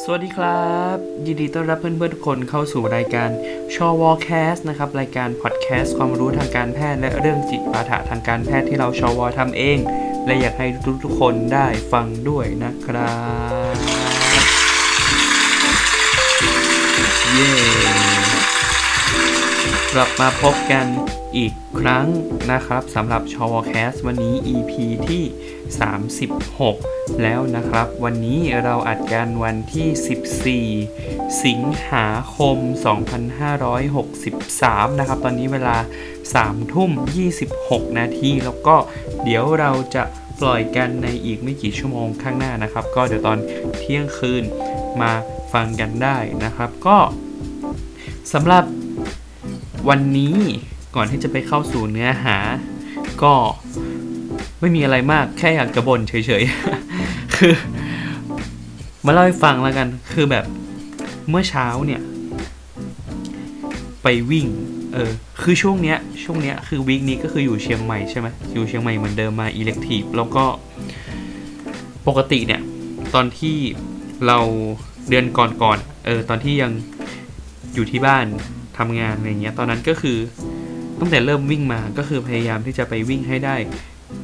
สวัสดีครับยินดีต้อนรับเพื่อนๆทุกคนเข้าสู่รายการชวแคสต์นะครับรายการพอดแคสต์ความรู้ทางการแพทย์และเรื่องจิปาถะทางการแพทย์ที่เราชวทำเองและอยากให้ทุกๆคนได้ฟังด้วยนะครับเย้กลับมาพบกันอีกครั้งนะครับสำหรับชวแคสต์วันนี้ EP ที่36แล้วนะครับวันนี้เราอัดกันวันที่14สิงหาคม2563นะครับตอนนี้เวลา 3:26 นาทีแล้วก็เดี๋ยวเราจะปล่อยกันในอีกไม่กี่ชั่วโมงข้างหน้านะครับก็เดี๋ยวตอนเที่ยงคืนมาฟังกันได้นะครับก็สำหรับวันนี้ก่อนที่จะไปเข้าสู่เนื้อหาก็ไม่มีอะไรมากแค่อยากจะบ่นเฉยๆคือมาเล่าให้ฟังแล้วกันคือแบบเมื่อเช้าเนี่ยไปวิ่งคือช่วงเนี้ยคือวีคนี้ก็คืออยู่เชียงใหม่ใช่ไหมอยู่เชียงใหม่เหมือนเดิมมาอิเล็กทีฟแล้วก็ปกติเนี่ยตอนที่เราเดือนก่อนๆตอนที่ยังอยู่ที่บ้านทำงานอะไรเงี้ยตอนนั้นก็คือตั้งแต่เริ่มวิ่งมาก็คือพยายามที่จะไปวิ่งให้ได้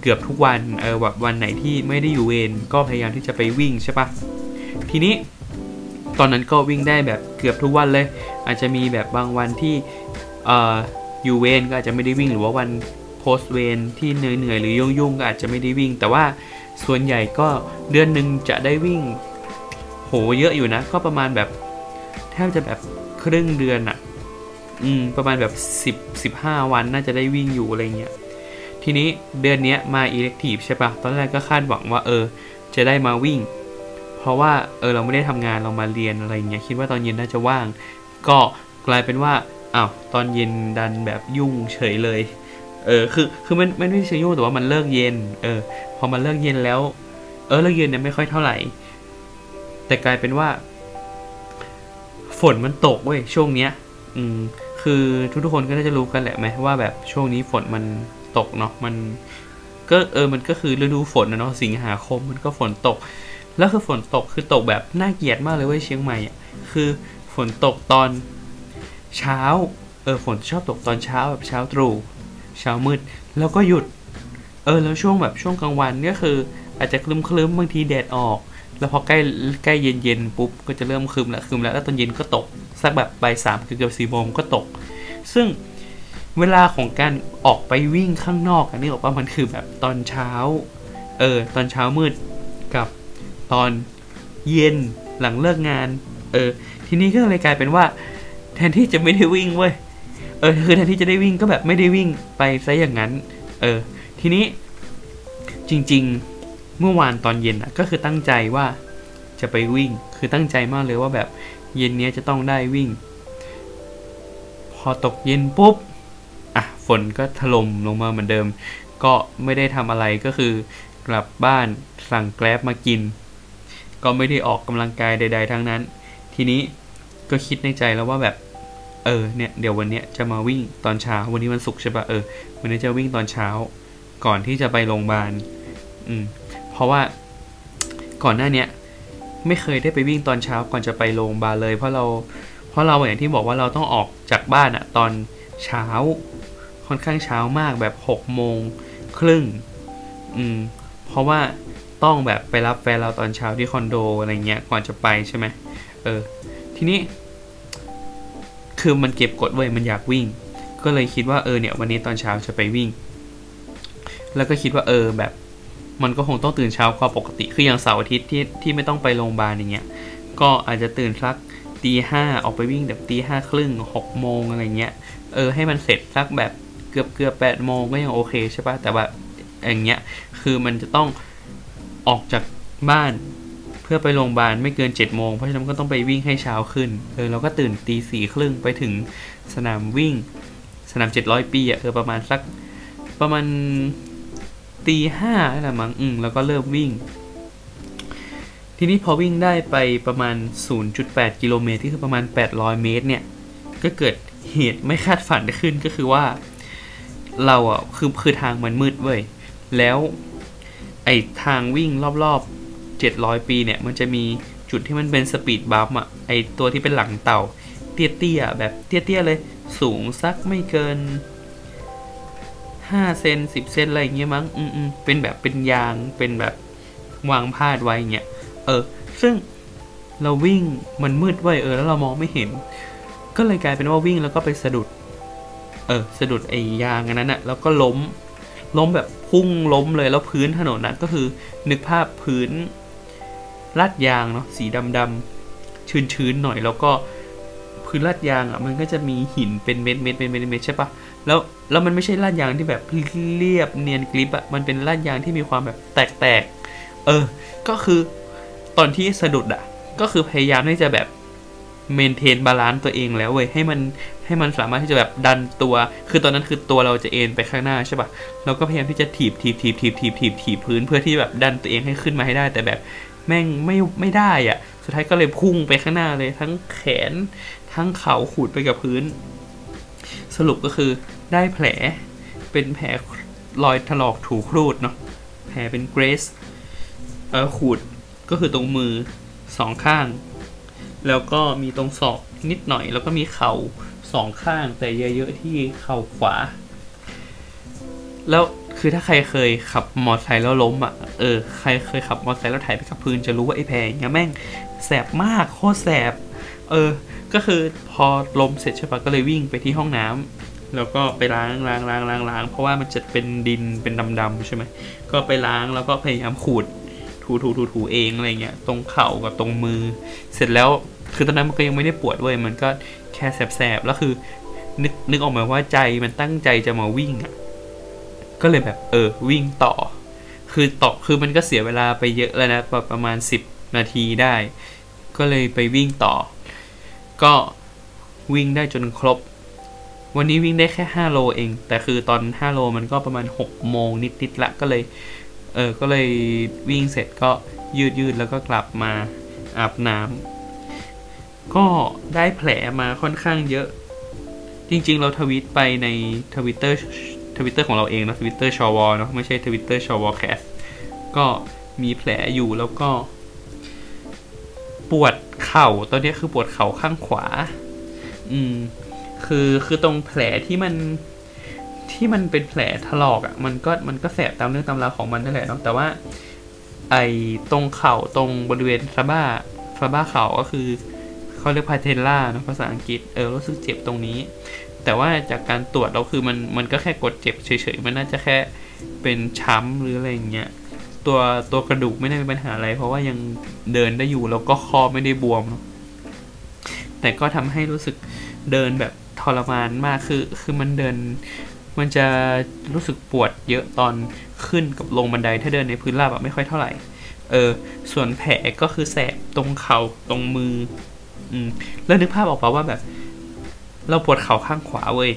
เกือบทุกวันแบบวันไหนที่ไม่ได้อยู่เวรก็พยายามที่จะไปวิ่งใช่ปะทีนี้ตอนนั้นก็วิ่งได้แบบเกือบทุกวันเลยอาจจะมีแบบบางวันที่อยู่เวรก็อาจจะไม่ได้วิ่งหรือว่าวันโพสเวรที่เหนื่อยๆหรือยุ่งๆก็อาจจะไม่ได้วิ่งแต่ว่าส่วนใหญ่ก็เดือนนึงจะได้วิ่งโหเยอะอยู่นะก็ประมาณแบบแทบจะแบบครึ่งเดือนอะประมาณแบบ10-15 วันน่าจะได้วิ่งอยู่อะไรเงี้ยทีนี้เดือนนี้มาอิเล็กทีฟใช่ปะตอนแรกก็คาดหวังว่าจะได้มาวิ่งเพราะว่าเราไม่ได้ทำงานเรามาเรียนอะไรเงี้ยคิดว่าตอนเย็นน่าจะว่างก็กลายเป็นว่าอ้าวตอนเย็นดันแบบยุ่งเฉยเลยคือมันไม่ใช่ยุ่งแต่ว่ามันเลิกเย็นพอมันเลิกเย็นแล้วเลิกเย็นเนี่ยไม่ค่อยเท่าไหร่แต่กลายเป็นว่าฝนมันตกเว้ยช่วงเนี้ยคือทุกคนก็น่าจะรู้กันแหละไหมว่าแบบช่วงนี้ฝนมันตกเนาะมันก็มันก็คือฤดูฝนนะเนาะสิงหาคมมันก็ฝนตกแล้วคือฝนตกคือตกแบบน่าเกลียดมากเลยเว้ยเชียงใหม่คือฝนตกตอนเช้าฝนชอบตกตอนเช้าแบบเช้าตรู่เช้ามืดแล้วก็หยุดแล้วช่วงแบบช่วงกลางวันก็คืออาจจะครึ้มๆบางทีแดดออกแล้วพอใกล้เย็นปุ๊บก็จะเริ่มครึ้มแล้วแล้วตอนเย็นก็ตกสักแบบบ่ายสามเกือบสี่โมงก็ตกซึ่งเวลาของการออกไปวิ่งข้างนอกนี่บอกว่ามันคือแบบตอนเช้าตอนเช้ามืดกับตอนเย็นหลังเลิกงานทีนี้ก็เลยกลายเป็นว่าแทนที่จะไม่ได้วิ่งเว้ยคือแทนที่จะได้วิ่งก็แบบไม่ได้วิ่งไปซะอย่างนั้นทีนี้จริงๆเมื่อวานตอนเย็นก็คือตั้งใจว่าจะไปวิ่งคือตั้งใจมากเลยว่าแบบเย็นนี้จะต้องได้วิ่งพอตกเย็นปุ๊บฝนก็ถล่มลงมาเหมือนเดิมก็ไม่ได้ทำอะไรก็คือกลับบ้านสั่งแกร็บมากินก็ไม่ได้ออกกำลังกายใดๆทั้งนั้นทีนี้ก็คิดในใจแล้วว่าแบบเนี่ยเดี๋ยววันนี้จะมาวิ่งตอนเช้าวันนี้วันศุกร์ใช่ปะวันนี้จะวิ่งตอนเช้าก่อนที่จะไปโรงพยาบาลเพราะว่าก่อนหน้านี้ไม่เคยได้ไปวิ่งตอนเช้าก่อนจะไปโรงพยาบาลเลยเพราะเราอย่างที่บอกว่าเราต้องออกจากบ้านตอนเช้าค่อนข้างเช้ามากแบบ6:30เพราะว่าต้องแบบไปรับแฟนเราตอนเช้าที่คอนโดอะไรเงี้ยก่อนจะไปใช่ไหมทีนี้คือมันเก็บกดไว้มันอยากวิ่งก็เลยคิดว่าเนี่ยวันนี้ตอนเช้าจะไปวิ่งแล้วก็คิดว่าแบบมันก็คงต้องตื่นเช้ากว่าปกติคืออย่างเสาร์อาทิตย์ที่ไม่ต้องไปโรงพยาบาลอย่างเงี้ยก็อาจจะตื่นสัก 5:00 นออกไปวิ่งแบบ 5:30 น 6:00 นอะไรเงี้ยให้มันเสร็จสักแบบเกือบ 8:00 นก็ยังโอเคใช่ป่ะแต่แบบอย่างเงี้ยคือมันจะต้องออกจากบ้านเพื่อไปโรงพยาบาลไม่เกิน 7:00 นเพราะฉะนั้นก็ต้องไปวิ่งให้เช้าขึ้นเราก็ตื่น 4:30 นไปถึงสนามวิ่งสนาม700ปีประมาณ 5:00 นนั่นแหละมั้งแล้วก็เริ่มวิ่งทีนี้พอวิ่งได้ไปประมาณ 0.8 กิโลเมตรที่คือประมาณ800เมตรเนี่ยก็เกิดเหตุไม่คาดฝันขึ้นก็คือว่าเราคือทางมันมืดเว้ยแล้วไอ้ทางวิ่งรอบๆ700ปีเนี่ยมันจะมี จุดที่มันเป็นสปีดบัฟอะไอตัวที่เป็นหลังเต่าเตี้ยๆแบบเตี้ยๆเลยสูงสักไม่เกิน5 เซน 10 เซนอะไรอย่างเงี้ยมั้งเป็นแบบเป็นยางเป็นแบบวางพาดไว้เงี้ยซึ่งเราวิ่งมันมืดไว้แล้วเรามองไม่เห็นก็เลยกลายเป็นว่าวิ่งแล้วก็ไปสะดุดสะดุดไอ้ยางอันนั้นอะแล้วก็ล้มแบบพุ่งล้มเลยแล้วพื้นถนนนั้นก็คือนึกภาพพื้นลาดยางเนาะสีดำๆชื้นๆหน่อยแล้วก็พื้นลาดยางอ่ะมันก็จะมีหินเป็นเม็ดๆใช่ปะแล้วมันไม่ใช่ลาดยางที่แบบเรียบเนียนกริบอ่ะมันเป็นลาดยางที่มีความแบบแตกก็คือตอนที่สะดุดอ่ะก็คือพยายามที่จะแบบเมนเทนบาลานซ์ตัวเองแล้วเว้ยให้มันสามารถที่จะแบบดันตัวคือตอนนั้นคือตัวเราจะเอ็นไปข้างหน้าใช่ป่ะเราก็พยายามที่จะถีบพื้นเพื่อที่แบบดันตัวเองให้ขึ้นมาให้ได้แต่แบบแม่งไม่ได้อ่ะสุดท้ายก็เลยพุ่งไปข้างหน้าเลยทั้งแขนทั้งเข่าขูดไปกับพื้นสรุปก็คือได้แผลเป็นแผลรอยถลอกถูกครูดเนาะแผลเป็นเกรซขูดก็คือตรงมือสองข้างแล้วก็มีตรงศอกนิดหน่อยแล้วก็มีเข่าสองข้างแต่เยอะๆที่เข่าขวาแล้วคือถ้าใครเคยขับมอเตอร์ไซค์แล้วล้มอ่ะใครเคยขับมอเตอร์ไซค์แล้วถ่ายไปกับพื้นจะรู้ว่าไอ้แผลเงี้ยแม่งแสบมากโคตรแสบก็คือพอล้มเสร็จใช่ปะก็เลยวิ่งไปที่ห้องน้ำแล้วก็ไปล้างเพราะว่ามันจะเป็นดินเป็นดำๆใช่ไหมก็ไปล้างแล้วก็พยายามขูดถูเองอะไรเงี้ยตรงเข่ากับตรงมือเสร็จแล้วคือตอนนั้นมันก็ยังไม่ได้ปวดเว้ยมันก็แค่แสบๆแล้วคือนึกออกมาว่าใจมันตั้งใจจะมาวิ่งอ่ะก็เลยแบบวิ่งต่อคือมันก็เสียเวลาไปเยอะแล้วนะประมาณ10นาทีได้ก็เลยไปวิ่งต่อก็วิ่งได้จนครบวันนี้วิ่งได้แค่5โลเองแต่คือตอน5โลมันก็ประมาณ6โมงนิดๆละก็เลยวิ่งเสร็จก็ยืดแล้วก็กลับมาอาบน้ำก็ได้แผลมาค่อนข้างเยอะจริงๆเราทวิตไปในทวิตเตอร์ของเราเองนะทวิตเตอร์ชวเนาะไม่ใช่ทวิตเตอร์ชวแคสก็มีแผลอยู่แล้วก็ปวดเข่าตอนนี้คือปวดเข่าข้างขวาคือตรงแผลที่มันเป็นแผลถลอกอ่ะมันก็แสบตามเรื่องตามราวของมันนั่นแหละเนาะแต่ว่าไอ้ตรงเข่าตรงบริเวณสะบ้าเข่าก็คือเขาเรียกพาเทลล่าเนาะภาษาอังกฤษรู้สึกเจ็บตรงนี้แต่ว่าจากการตรวจเราคือมันก็แค่กดเจ็บเฉยๆมันน่าจะแค่เป็นช้ำหรืออะไรอย่างเงี้ยตัวกระดูกไม่ได้มีปัญหาอะไรเพราะว่ายังเดินได้อยู่แล้วก็คอไม่ได้บวมเนาะแต่ก็ทำให้รู้สึกเดินแบบทรมานมากคือมันเดินมันจะรู้สึกปวดเยอะตอนขึ้นกับลงบันไดถ้าเดินในพื้นราบแบบไม่ค่อยเท่าไหร่ส่วนแผลก็คือแสบตรงเข่าตรงมือแล้วนึกภาพออกมาว่าแบบเราปวดเข่าข้างขวาเว้ย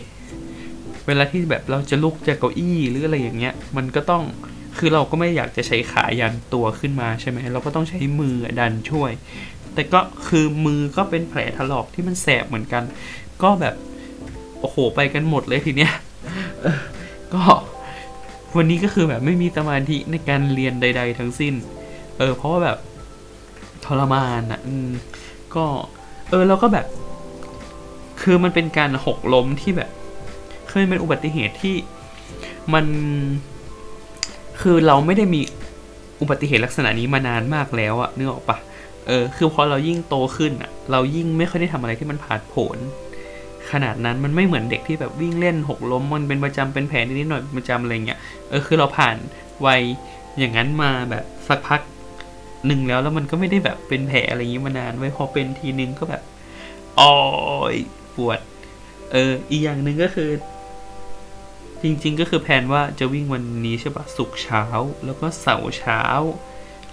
เวลาที่แบบเราจะลุกจากเก้าอี้หรืออะไรอย่างเงี้ยมันก็ต้องคือเราก็ไม่อยากจะใช้ขายันตัวขึ้นมาใช่ไหมเราก็ต้องใช้มือดันช่วยแต่ก็คือมือก็เป็นแผลถลอกที่มันแสบเหมือนกันก็แบบโอ้โหไปกันหมดเลยทีเนี้ยก็วันนี้ก็คือแบบไม่มีสมาธิในการเรียนใดๆทั้งสิ้นเพราะว่าแบบทรมานอ่ะก็แล้วก็แบบคือมันเป็นการหกล้มที่แบบคือมันเป็นอุบัติเหตุที่มันคือเราไม่ได้มีอุบัติเหตุลักษณะนี้มานานมากแล้วอะนึกออกปะคือพอเรายิ่งโตขึ้นอะเรายิ่งไม่ค่อยได้ทำอะไรที่มันผาดโผนขนาดนั้นมันไม่เหมือนเด็กที่แบบวิ่งเล่นหกล้มมันเป็นประจำเป็นแผลนิดหน่อยประจำอะไรเงี้ยคือเราผ่านวัยอย่างนั้นมาแบบสักพักหนึ่งแล้วมันก็ไม่ได้แบบเป็นแผลอะไรอย่างนี้มานานไว้พอเป็นทีนึงก็แบบอ๋อปวดอีกอย่างหนึ่งก็คือจริงๆก็คือแผนว่าจะวิ่งวันนี้ใช่ปะศุกร์เช้าแล้วก็เสาร์เช้า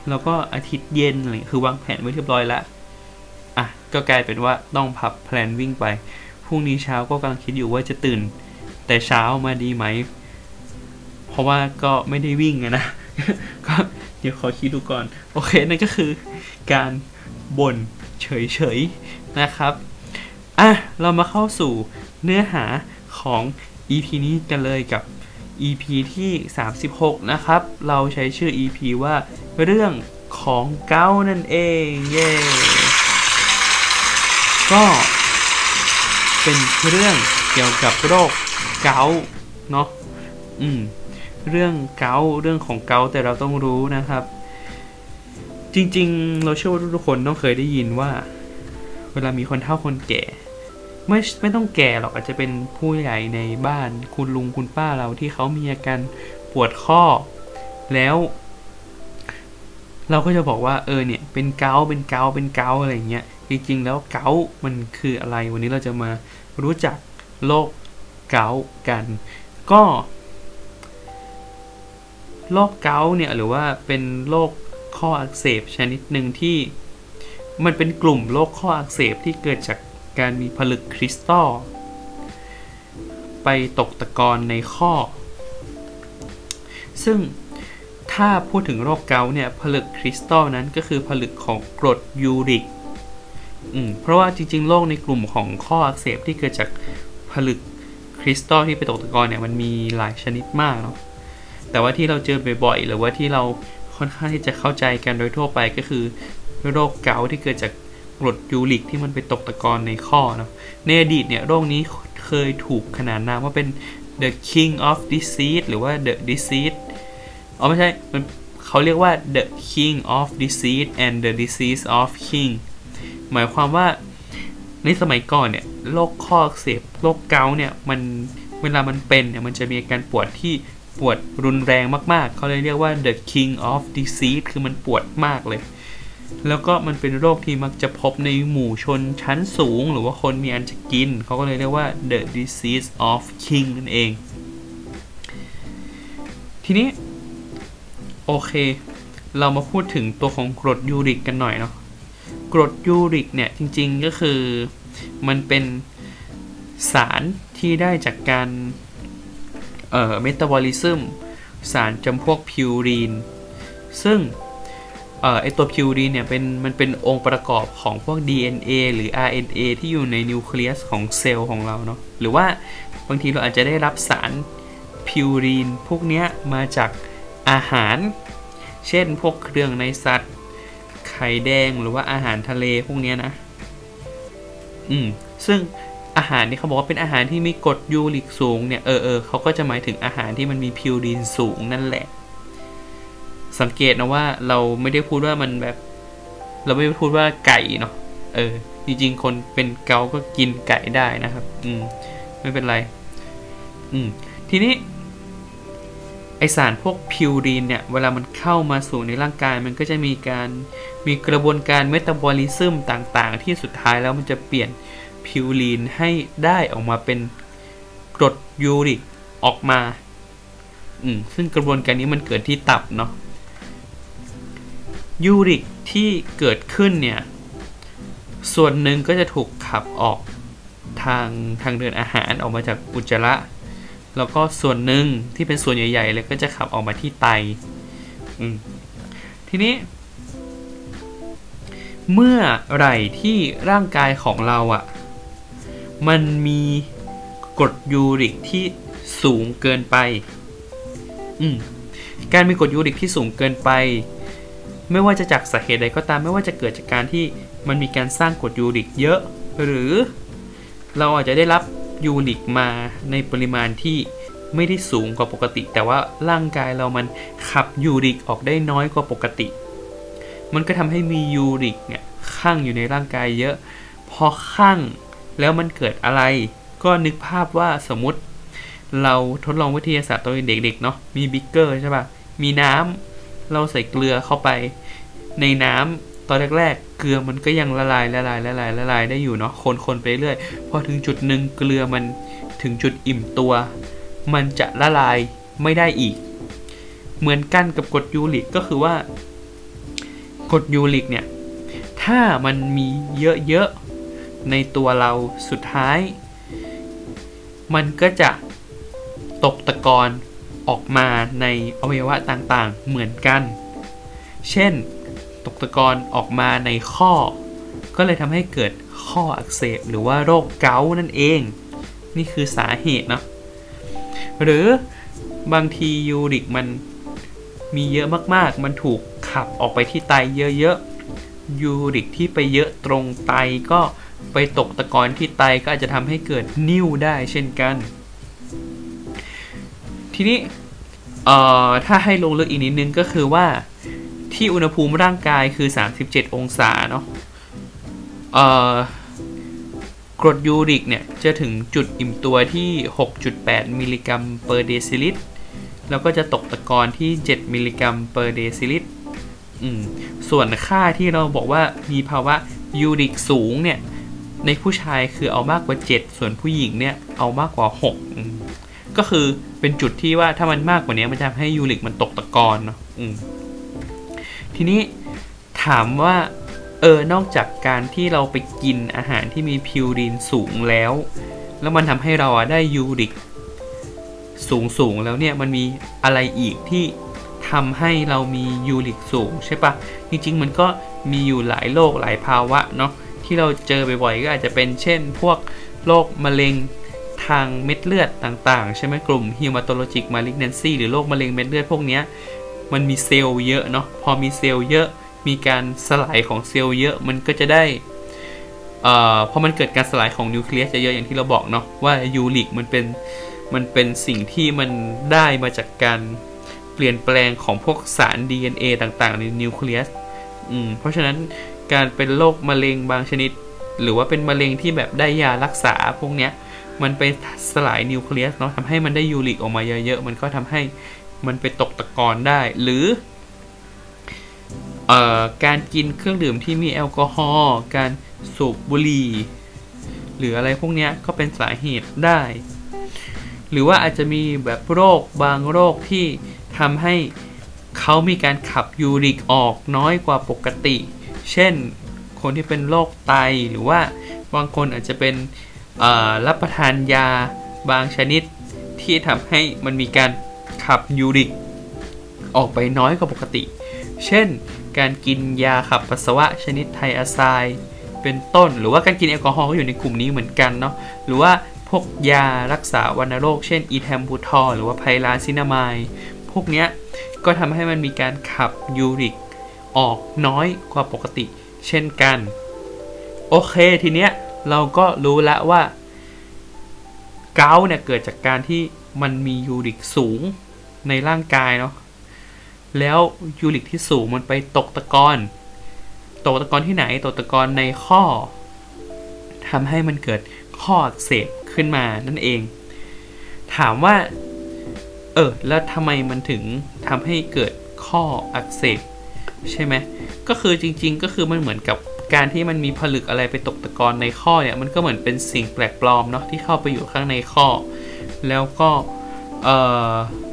แล้วก็อาทิตย์เย็นอะไรคือวางแผนไว้เรียบร้อยละอ่ะก็กลายเป็นว่าต้องพับแผนวิ่งไปพรุ่งนี้เช้าก็กำลังคิดอยู่ว่าจะตื่นแต่เช้ามาดีไหมเพราะว่าก็ไม่ได้วิ่งนะก็เดี๋ยวขอคิดดูก่อนโอเคนั่นก็คือการบ่นเฉยๆนะครับอ่ะเรามาเข้าสู่เนื้อหาของ EP นี้กันเลยกับ EP ที่36นะครับเราใช้ชื่อ EP ว่าเรื่อง ของเก้านั่นเองเย่ก็เป็นเรื่องเกี่ยวกับโรคเกาต์เนาะเรื่องเกาต์เรื่องของเกาต์แต่เราต้องรู้นะครับจริงๆเราเชื่อว่าทุกคนต้องเคยได้ยินว่าเวลามีคนเฒ่าคนแก่ไม่ต้องแก่หรอกอาจจะเป็นผู้ใหญ่ในบ้านคุณลุงคุณป้าเราที่เขามีอาการปวดข้อแล้วเราก็จะบอกว่าเนี่ยเป็นเกาต์อะไรเงี้ยจริงๆแล้วเกาต์มันคืออะไรวันนี้เราจะมารู้จักโรคเกาต์กันก็โรคเกาต์เนี่ยหรือว่าเป็นโรคข้ออักเสบชนิดหนึ่งที่มันเป็นกลุ่มโรคข้ออักเสบที่เกิดจากการมีผลึกคริสตัลไปตกตะกอนในข้อซึ่งถ้าพูดถึงโรคเกาต์เนี่ยผลึกคริสตัลนั้นก็คือผลึกของกรดยูริกเพราะว่าจริงๆโรคในกลุ่มของข้ออักเสบที่เกิดจากผลึกคริสตัลที่ไปตกตะกอนเนี่ยมันมีหลายชนิดมากเนาะแต่ว่าที่เราเจอบ่อยๆหรือว่าที่เราค่อนข้างที่จะเข้าใจกันโดยทั่วไปก็คือโรคเกาต์ที่เกิดจากกรดยูริกที่มันไปตกตะกอนในข้อเนาะในอดีตเนี่ยโรคนี้เคยถูกขนานนามว่าเป็น the king of disease หรือว่า the disease ไม่ใช่มันเขาเรียกว่า the king of disease and the disease of king หมายความว่าในสมัยก่อนเนี่ยโรคข้ออักเสบโรคเกาต์เนี่ยมันเวลามันเป็นเนี่ยมันจะมีอาการปวดที่ปวดรุนแรงมากๆเขาเลยเรียกว่า the king of disease คือมันปวดมากเลยแล้วก็มันเป็นโรคที่มักจะพบในหมู่ชนชั้นสูงหรือว่าคนมีอันจะกินเขาก็เลยเรียกว่า the disease of king นั่นเองทีนี้โอเคเรามาพูดถึงตัวของกรดยูริกกันหน่อยเนาะกรดยูริกเนี่ยจริงๆก็คือมันเป็นสารที่ได้จากการเมตาบอลิซึมสารจำพวกพิวรีนซึ่งไอตัวพิวรีนเนี่ยมันเป็นองค์ประกอบของพวก DNA หรือ RNA ที่อยู่ในนิวเคลียสของเซลล์ของเราเนาะหรือว่าบางทีเราอาจจะได้รับสารพิวรีนพวกนี้มาจากอาหารเช่นพวกเครื่องในสัตว์ไข่แดงหรือว่าอาหารทะเลพวกนี้นะซึ่งอาหารเนี่ยเขาบอกว่าเป็นอาหารที่มีกรดยูริกสูงเนี่ยเขาก็จะหมายถึงอาหารที่มันมีพิวรีนสูงนั่นแหละสังเกตนะว่าเราไม่ได้พูดว่ามันแบบเราไม่ได้พูดว่าไก่เนาะจริงๆคนเป็นเกาต์ก็กินไก่ได้นะครับไม่เป็นไรทีนี้ไอสารพวกพิวรีนเนี่ยเวลามันเข้ามาสู่ในร่างกายมันก็จะมีกระบวนการเมตาบอลิซึมต่างๆที่สุดท้ายแล้วมันจะเปลี่ยนพิวรีนให้ได้ออกมาเป็นกรดยูริกออกมาซึ่งกระบวนการนี้มันเกิดที่ตับเนาะยูริกที่เกิดขึ้นเนี่ยส่วนหนึ่งก็จะถูกขับออกทางเดินอาหารออกมาจากอุจจาระแล้วก็ส่วนหนึ่งที่เป็นส่วนใหญ่ๆเลยก็จะขับออกมาที่ไตทีนี้เมื่อไหร่ที่ร่างกายของเรามันมีกรดยูริกที่สูงเกินไปการมีกรดยูริกที่สูงเกินไปไม่ว่าจะจากสาเหตุใดก็ตามไม่ว่าจะเกิดจากการที่มันมีการสร้างกรดยูริกเยอะหรือเราอาจจะได้รับยูริกมาในปริมาณที่ไม่ได้สูงกว่าปกติแต่ว่าร่างกายเรามันขับยูริกออกได้น้อยกว่าปกติมันก็ทำให้มียูริกเนี่ยคั่งอยู่ในร่างกายเยอะพอคั่งแล้วมันเกิดอะไรก็นึกภาพว่าสมมติเราทดลองวิทยาศาสตร์ตอนเด็กๆเนาะมีบิ๊กเกอร์ใช่ป่ะมีน้ำเราใส่เกลือเข้าไปในน้ำตอนแรกๆเกลือมันก็ยังละลายได้อยู่เนาะคนๆไปเรื่อยพอถึงจุดหนึ่งเกลือมันถึงจุดอิ่มตัวมันจะละลายไม่ได้อีกเหมือนกันกับกรดยูริกก็คือว่ากรดยูริกเนี่ยถ้ามันมีเยอะๆในตัวเราสุดท้ายมันก็จะตกตะกอนออกมาในอวัยวะต่างๆเหมือนกันเช่นตกตะกอนออกมาในข้อก็เลยทำให้เกิดข้ออักเสบหรือว่าโรคเกาต์นั่นเองนี่คือสาเหตุเนาะหรือบางทียูริกมันมีเยอะมากๆมันถูกขั ขับออกไปที่ไตเยอะๆยูริกที่ไปเยอะตรงไตก็ไปตกตะกอนที่ไตก็อาจจะทำให้เกิดนิ่วได้เช่นกันทีนี้ถ้าให้ลงลึกอีกนิดนึงก็คือว่าที่อุณหภูมิร่างกายคือ37องศาเนาะกรดยูริกเนี่ยจะถึงจุดอิ่มตัวที่ 6.8 มิลลิกรัมเปอร์เดซิลิตรแล้วก็จะตกตะกอนที่7มิลลิกรัมเปอร์เดซิลิตรส่วนค่าที่เราบอกว่ามีภาวะยูริกสูงเนี่ยในผู้ชายคือเอามากกว่า7ส่วนผู้หญิงเนี่ยเอามากกว่า6ก็คือเป็นจุดที่ว่าถ้ามันมากกว่านี้มันจะทำให้ยูริกมันตกตะกอนเนาะทีนี้ถามว่านอกจากการที่เราไปกินอาหารที่มีพิวรินสูงแล้วมันทำให้เราได้ยูริกสูงแล้วเนี่ยมันมีอะไรอีกที่ทำให้เรามียูริกสูงใช่ปะจริงๆมันก็มีอยู่หลายโรคหลายภาวะเนาะที่เราเจอบ่อยๆก็อาจจะเป็นเช่นพวกโรคมะเร็งทางเม็ดเลือดต่างๆใช่ไหมกลุ่ม hematologic malignancy หรือโรคมะเร็งเม็ดเลือดพวกนี้มันมีเซลล์เยอะเนาะพอมีเซลล์เยอะมีการสลายของเซลล์เยอะมันก็จะได้พอมันเกิดการสลายของนิวเคลียสเยอะอย่างที่เราบอกเนาะว่ายูริกมันเป็นสิ่งที่มันได้มาจากการเปลี่ยนแปลงของพวกสาร DNA ต่างๆในนิวเคลียสเพราะฉะนั้นการเป็นโรคมะเร็งบางชนิดหรือว่าเป็นมะเร็งที่แบบได้ยารักษาพวกเนี้ยมันไปสลายนิวเคลียสเนาะทำให้มันได้ยูริกออกมาเยอะๆมันก็ทำให้มันไปตกตะกอนได้หรือการกินเครื่องดื่มที่มีแอลกอฮอล์การสูบบุหรี่หรืออะไรพวกนี้ก็เป็นสาเหตุได้หรือว่าอาจจะมีแบบโรคบางโรคที่ทำให้เขามีการขับยูริกออกน้อยกว่าปกติเช่นคนที่เป็นโรคไตหรือว่าบางคนอาจจะเป็นรับประทานยาบางชนิดที่ทำให้มันมีการขับยูริกออกไปน้อยกว่าปกติเช่นการกินยาขับปัสสาวะชนิดไทอะไซน์เป็นต้นหรือว่าการกินแอลกอฮอล์ก็อยู่ในกลุ่มนี้เหมือนกันเนาะหรือว่าพวกยารักษาวัณโรคเช่นอีแทมบูทอลหรือว่าไพราซินามายพวกเนี้ยก็ทำให้มันมีการขับยูริกออกน้อยกว่าปกติเช่นกันโอเคทีเนี้ยเราก็รู้ละว่าเกาต์เนี่ยเกิดจากการที่มันมียูริกสูงในร่างกายเนาะแล้วยูริกที่สูงมันไปตกตะกอนที่ไหนตกตะกอนในข้อทำให้มันเกิดข้ออักเสบขึ้นมานั่นเองถามว่าแล้วทำไมมันถึงทำให้เกิดข้ออักเสบใช่ไหมก็คือจริงๆก็คือมันเหมือนกับการที่มันมีผลึกอะไรไปตกตะกอนในข้อเนี่ยมันก็เหมือนเป็นสิ่งแปลกปลอมเนาะที่เข้าไปอยู่ข้างในข้อแล้วก็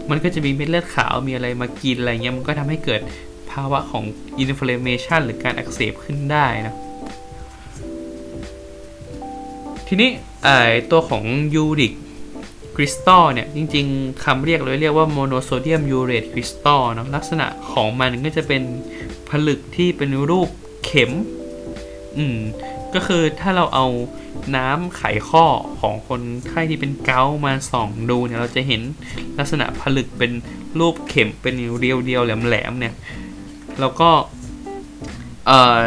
มันก็จะมีเม็ดเลือดขาวมีอะไรมากินอะไรเงี้ยมันก็ทำให้เกิดภาวะของ inflammation หรือการอักเสบขึ้นได้นะทีนี้ตัวของยูริกคริสตัลเนี่ยจริงๆคำเรียกเราเรียกว่าโมโนโซเดียมยูเรตคริสตัลเนาะลักษณะของมันก็จะเป็นผลึกที่เป็นรูปเข็มก็คือถ้าเราเอาน้ำไขข้อของคนไข้ที่เป็นเกาต์มาส่องดูเนี่ยเราจะเห็นลักษณะผลึกเป็นรูปเข็มเป็นเรียวๆแหลมๆเนี่ยแล้วก็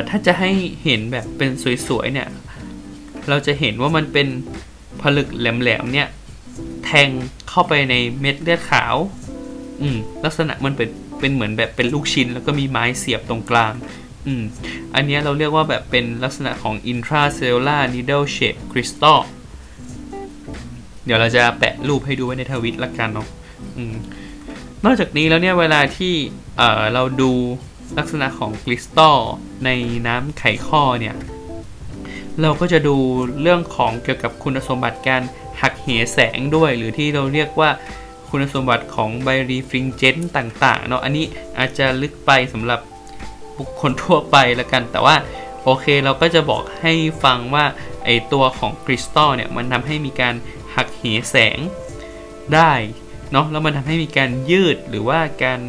ถ้าจะให้เห็นแบบเป็นสวยๆเนี่ยเราจะเห็นว่ามันเป็นผลึกแหลมๆเนี่ยแทงเข้าไปในเม็ดเลือดขาวลักษณะมันเป็นเหมือนแบบเป็นลูกชิ้นแล้วก็มีไม้เสียบตรงกลางอันนี้เราเรียกว่าแบบเป็นลักษณะของ intracellular needle shape crystal เดี๋ยวเราจะแปะรูปให้ดูไว้ในทวิตละกันเนาะนอกจากนี้แล้วเนี่ยเวลาที่เราดูลักษณะของคริสตัลในน้ำไขข้อเนี่ยเราก็จะดูเรื่องของเกี่ยวกับคุณสมบัติการหักเหแสงด้วยหรือที่เราเรียกว่าคุณสมบัติของไบรีฟริงเจนต์ต่างๆเนาะอันนี้อาจจะลึกไปสำหรับบุคคลทั่วไปแล้วกันแต่ว่าโอเคเราก็จะบอกให้ฟังว่าไอตัวของคริสตัลเนี่ยมันทำให้มีการหักเหแสงได้เนาะแล้วมันทำให้มีการยืดหรือว่าการ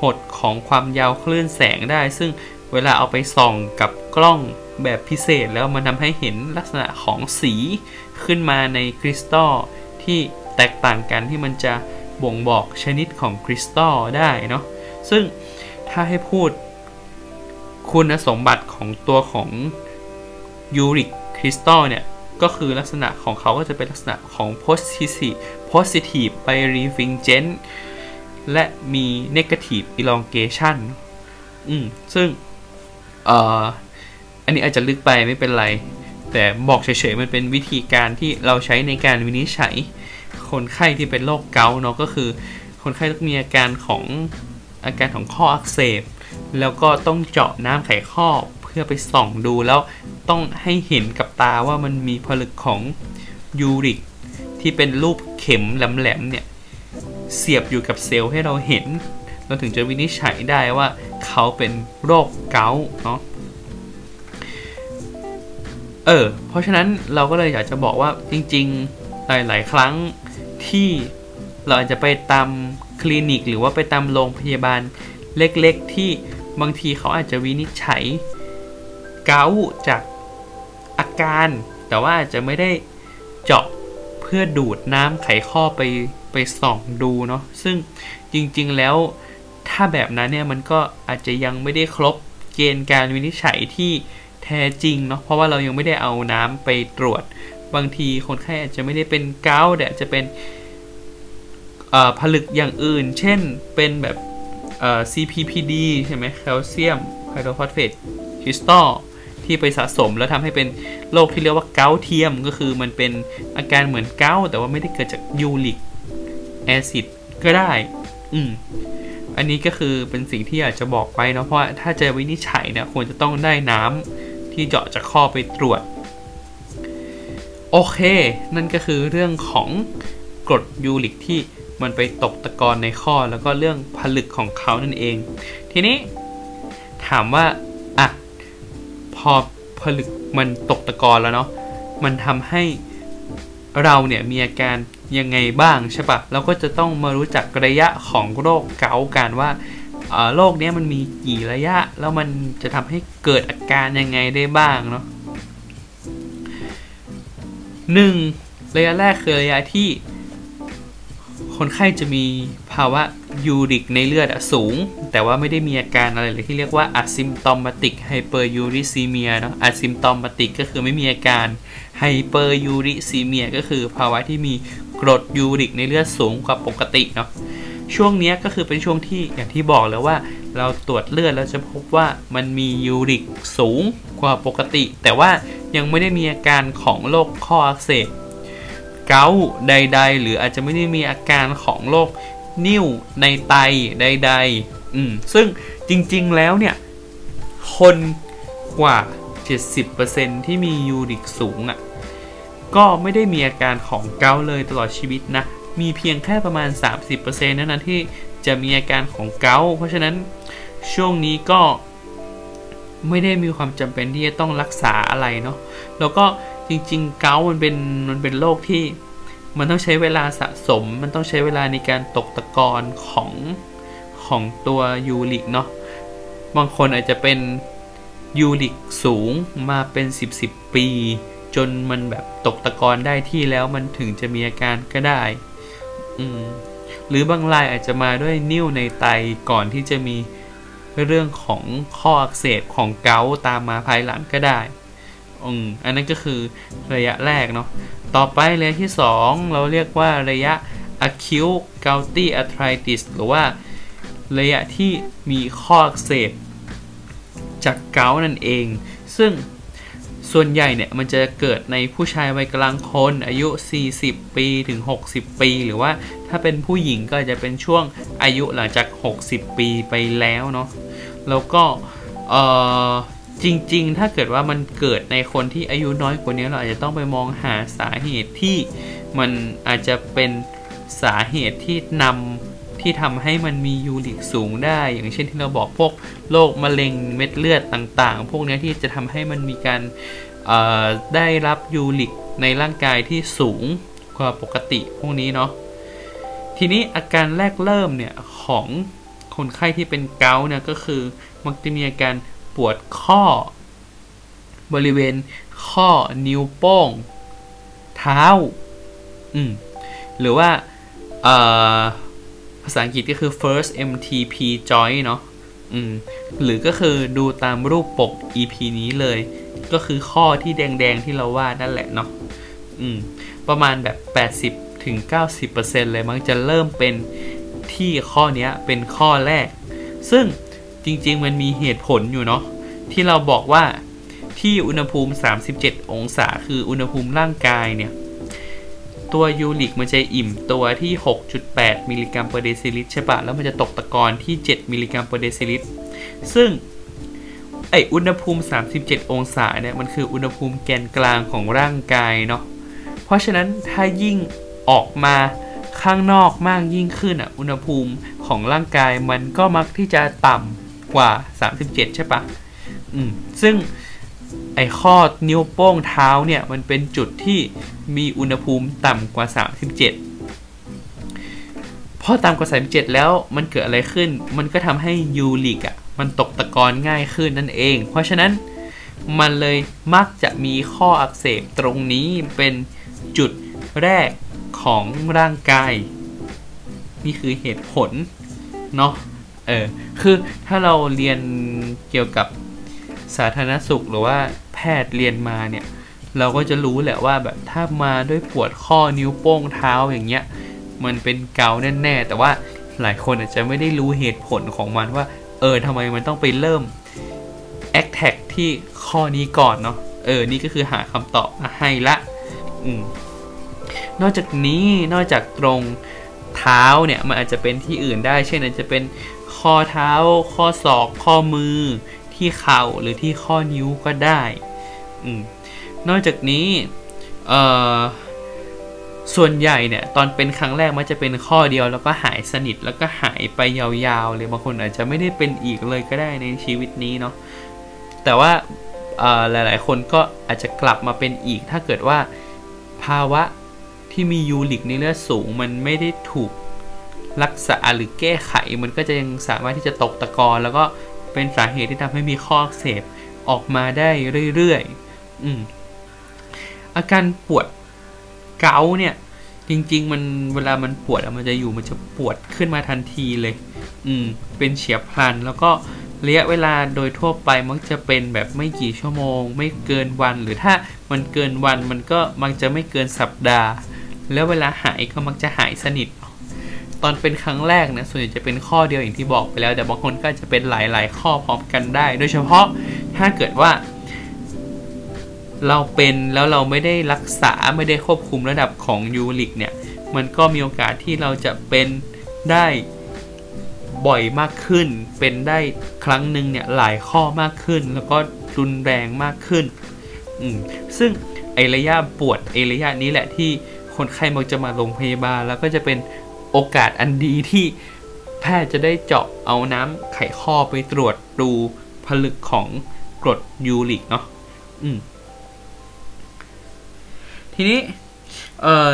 หดของความยาวคลื่นแสงได้ซึ่งเวลาเอาไปส่องกับกล้องแบบพิเศษแล้วมันทำให้เห็นลักษณะของสีขึ้นมาในคริสตัลที่แตกต่างกันที่มันจะบ่งบอกชนิดของคริสตัลได้เนาะซึ่งถ้าให้พูด คุณสมบัติของตัวของยูริกคริสตัลเนี่ยก็คือลักษณะของเขาก็จะเป็นลักษณะของ positive birefringent และมี negative elongation ซึ่งอันนี้อาจจะลึกไปไม่เป็นไรแต่บอกเฉยๆมันเป็นวิธีการที่เราใช้ในการวินิจฉัยคนไข้ที่เป็นโรคเกาต์เนาะก็คือคนไข้ต้องมีอาการของข้ออักเสบแล้วก็ต้องเจาะน้ำไขข้อเพื่อไปส่องดูแล้วต้องให้เห็นกับตาว่ามันมีผลึกของยูริกที่เป็นรูปเข็มแหลมๆเนี่ยเสียบอยู่กับเซลล์ให้เราเห็นเราถึงจะวินิจฉัยได้ว่าเขาเป็นโรคเกาต์เนาะเพราะฉะนั้นเราก็เลยอยากจะบอกว่าจริงๆหลายๆครั้งที่เราอาจจะไปตามคลินิกหรือว่าไปตามโรงพยาบาลเล็กๆที่บางทีเขาอาจจะวินิจฉัยเกาต์จากอาการแต่ว่าอาจจะไม่ได้เจาะเพื่อดูดน้ำไขข้อไปส่องดูเนาะซึ่งจริงๆแล้วถ้าแบบนั้นเนี่ยมันก็อาจจะยังไม่ได้ครบเกณฑ์การวินิจฉัยที่แท้จริงเนาะเพราะว่าเรายังไม่ได้เอาน้ำไปตรวจบางทีคนไข้อาจจะไม่ได้เป็นเกาต์แต่อาจจะเป็นผลึกอย่างอื่นเช่นเป็นแบบ CPPD ใช่ไหมแคลเซียมไพโรฟอสเฟตคริสตัลที่ไปสะสมแล้วทำให้เป็นโรคที่เรียกว่าเกาต์เทียมก็คือมันเป็นอาการเหมือนเกาต์แต่ว่าไม่ได้เกิดจากยูริกแอซิดก็ได้อันนี้ก็คือเป็นสิ่งที่อยากจะบอกไว้เนาะเพราะถ้าจะวินิจฉัยเนี่ยควรจะต้องได้น้ำที่เจาะจากข้อไปตรวจโอเคนั่นก็คือเรื่องของกรดยูริกที่มันไปตกตะกอนในข้อแล้วก็เรื่องผลึกของเขานั่นเองทีนี้ถามว่าพอผลึกมันตกตะกอนแล้วเนาะมันทำให้เราเนี่ยมีอาการยังไงบ้างใช่ปะเราก็จะต้องมารู้จักระยะของโรคเกาต์กันว่าโรคนี้มันมีกี่ระยะแล้วมันจะทำให้เกิดอาการยังไงได้บ้างเนาะ1ระยะแรกคือระยะที่คนไข้จะมีภาวะยูริกในเลือดสูงแต่ว่าไม่ได้มีอาการอะไรเลยที่เรียกว่า asymptomatic hyperuricemia เนาะ asymptomatic ก็คือไม่มีอาการ hyperuricemia ก็คือภาวะที่มีกรดยูริกในเลือดสูงกว่าปกติเนาะช่วงนี้ก็คือเป็นช่วงที่อย่างที่บอกแล้วว่าเราตรวจเลือดแล้วจะพบว่ามันมียูริกสูงกว่าปกติแต่ว่ายังไม่ได้มีอาการของโรคข้ออักเสบเกาต์ใดๆหรืออาจจะไม่ได้มีอาการของโรคนิ่วในไตใดๆซึ่งจริงๆแล้วเนี่ยคนกว่า 70% ที่มียูริกสูงก็ไม่ได้มีอาการของเกาต์เลยตลอดชีวิตนะมีเพียงแค่ประมาณ 30% เท่านั้นที่จะมีอาการของเกาต์เพราะฉะนั้นช่วงนี้ก็ไม่ได้มีความจำเป็นที่จะต้องรักษาอะไรเนาะแล้วก็จริงๆเกาต์มันเป็นโรคที่มันต้องใช้เวลาสะสมมันต้องใช้เวลาในการตกตะกอนของตัวยูริกเนาะบางคนอาจจะเป็นยูริกสูงมาเป็น10ปีจนมันแบบตกตะกอนได้ที่แล้วมันถึงจะมีอาการก็ได้หรือบางรายอาจจะมาด้วยนิ่วในไตก่อนที่จะมีเรื่องของข้ออักเสบของเกาต์ตามมาภายหลังก็ได้อันนั้นก็คือระยะแรกเนาะต่อไประยะที่2เราเรียกว่าระยะ acute gouty arthritis หรือว่าระยะที่มีข้ออักเสบจากเกาต์นั่นเองซึ่งส่วนใหญ่เนี่ยมันจะเกิดในผู้ชายวัยกลางคนอายุ40ปีถึง60ปีหรือว่าถ้าเป็นผู้หญิงก็จะเป็นช่วงอายุหลังจาก60ปีไปแล้วเนาะแล้วก็จริงๆถ้าเกิดว่ามันเกิดในคนที่อายุน้อยกว่านี้เราอาจจะต้องไปมองหาสาเหตุที่มันอาจจะเป็นสาเหตุที่ทำให้มันมียูริกสูงได้อย่างเช่นที่เราบอกพวกโรคมะเร็งเม็ดเลือดต่างๆพวกนี้ที่จะทำให้มันมีการได้รับยูริกในร่างกายที่สูงกว่าปกติพวกนี้เนาะทีนี้อาการแรกเริ่มเนี่ยของคนไข้ที่เป็นเกาต์เนี่ยก็คือมักจะมีอาการปวดข้อบริเวณข้อนิ้วโป้งเท้าหรือว่าภาษาอังกฤษก็คือ first MTP joint เนาะ หรือก็คือดูตามรูปปก EP นี้เลยก็คือข้อที่แดงๆที่เราวาดนั่นแหละเนาะประมาณแบบ 80-90% เลยมั้งจะเริ่มเป็นที่ข้อนี้เป็นข้อแรกซึ่งจริงๆมันมีเหตุผลอยู่เนาะที่เราบอกว่าที่อุณหภูมิ37องศาคืออุณหภูมิร่างกายเนี่ยตัวยูริกมันจะอิ่มตัวที่ 6.8 มิลลิกรัมเปอร์เดซิลิตรใช่ปะแล้วมันจะตกตะกอนที่7มิลลิกรัมเปอร์เดซิลิตรซึ่งอุณหภูมิ37องศาเนี่ยมันคืออุณหภูมิแกนกลางของร่างกายเนาะเพราะฉะนั้นถ้ายิ่งออกมาข้างนอกมากยิ่งขึ้นอ่ะอุณหภูมิของร่างกายมันก็มักที่จะต่ำกว่า37ใช่ปะซึ่งไอ้ข้อนิ้วโป้งเท้าเนี่ยมันเป็นจุดที่มีอุณหภูมิต่ำกว่า37พอต่ำกว่า37แล้วมันเกิดอะไรขึ้นมันก็ทำให้ยูริกอ่ะมันตกตะกอนง่ายขึ้นนั่นเองเพราะฉะนั้นมันเลยมักจะมีข้ออักเสบตรงนี้เป็นจุดแรกของร่างกายนี่คือเหตุผลเนาะคือถ้าเราเรียนเกี่ยวกับสาธารณสุขหรือว่าแพทย์เรียนมาเนี่ยเราก็จะรู้แหละว่าแบบถ้ามาด้วยปวดข้อนิ้วโป้งเท้าอย่างเงี้ยมันเป็นเกาต์แน่ๆแต่ว่าหลายคนอาจจะไม่ได้รู้เหตุผลของมันว่าทำไมมันต้องไปเริ่มแอคแท็กที่ข้อนี้ก่อนเนาะนี่ก็คือหาคำตอบมาให้ละนอกจากนี้นอกจากตรงเท้าเนี่ยมันอาจจะเป็นที่อื่นได้เช่นอาจจะเป็นข้อเท้าข้อศอกข้อมือที่เข่าหรือที่ข้อนิ้วก็ได้นอกจากนี้ส่วนใหญ่เนี่ยตอนเป็นครั้งแรกมันจะเป็นข้อเดียวแล้วก็หายสนิทแล้วก็หายไปยาวๆเลยบางคนอาจจะไม่ได้เป็นอีกเลยก็ได้ในชีวิตนี้เนาะแต่ว่าหลายๆคนก็อาจจะกลับมาเป็นอีกถ้าเกิดว่าภาวะที่มียูริกในเลือดสูงมันไม่ได้ถูกรักษาหรือแก้ไขมันก็จะยังสามารถที่จะตกตะกอนแล้วก็เป็นสาเหตุที่ทำให้มีข้ออักเสบออกมาได้เรื่อยๆอาการปวดเกาต์เนี่ยจริงๆมันเวลามันปวดมันจะปวดขึ้นมาทันทีเลยเป็นเฉียบพลันแล้วก็ระยะเวลาโดยทั่วไปมักจะเป็นแบบไม่กี่ชั่วโมงไม่เกินวันหรือถ้ามันเกินวันมันก็มักจะไม่เกินสัปดาห์แล้วเวลาหายก็มักจะหายสนิทตอนเป็นครั้งแรกนะส่วนใหญ่จะเป็นข้อเดียวอย่างที่บอกไปแล้วแต่บางคนก็จะเป็นหลายๆข้อพร้อมกันได้โดยเฉพาะถ้าเกิดว่าเราเป็นแล้วเราไม่ได้รักษาไม่ได้ควบคุมระดับของยูริกเนี่ยมันก็มีโอกาสที่เราจะเป็นได้บ่อยมากขึ้นเป็นได้ครั้งหนึ่งเนี่ยหลายข้อมากขึ้นแล้วก็รุนแรงมากขึ้นซึ่งไอระยะปวดไอระยะนี้แหละที่คนไข้มักจะมาโรงพยาบาลแล้วก็จะเป็นโอกาสอันดีที่แพทย์จะได้เจาะเอาน้ำไขข้อไปตรวจดูผลึกของกรดยูริกเนาะทีนี้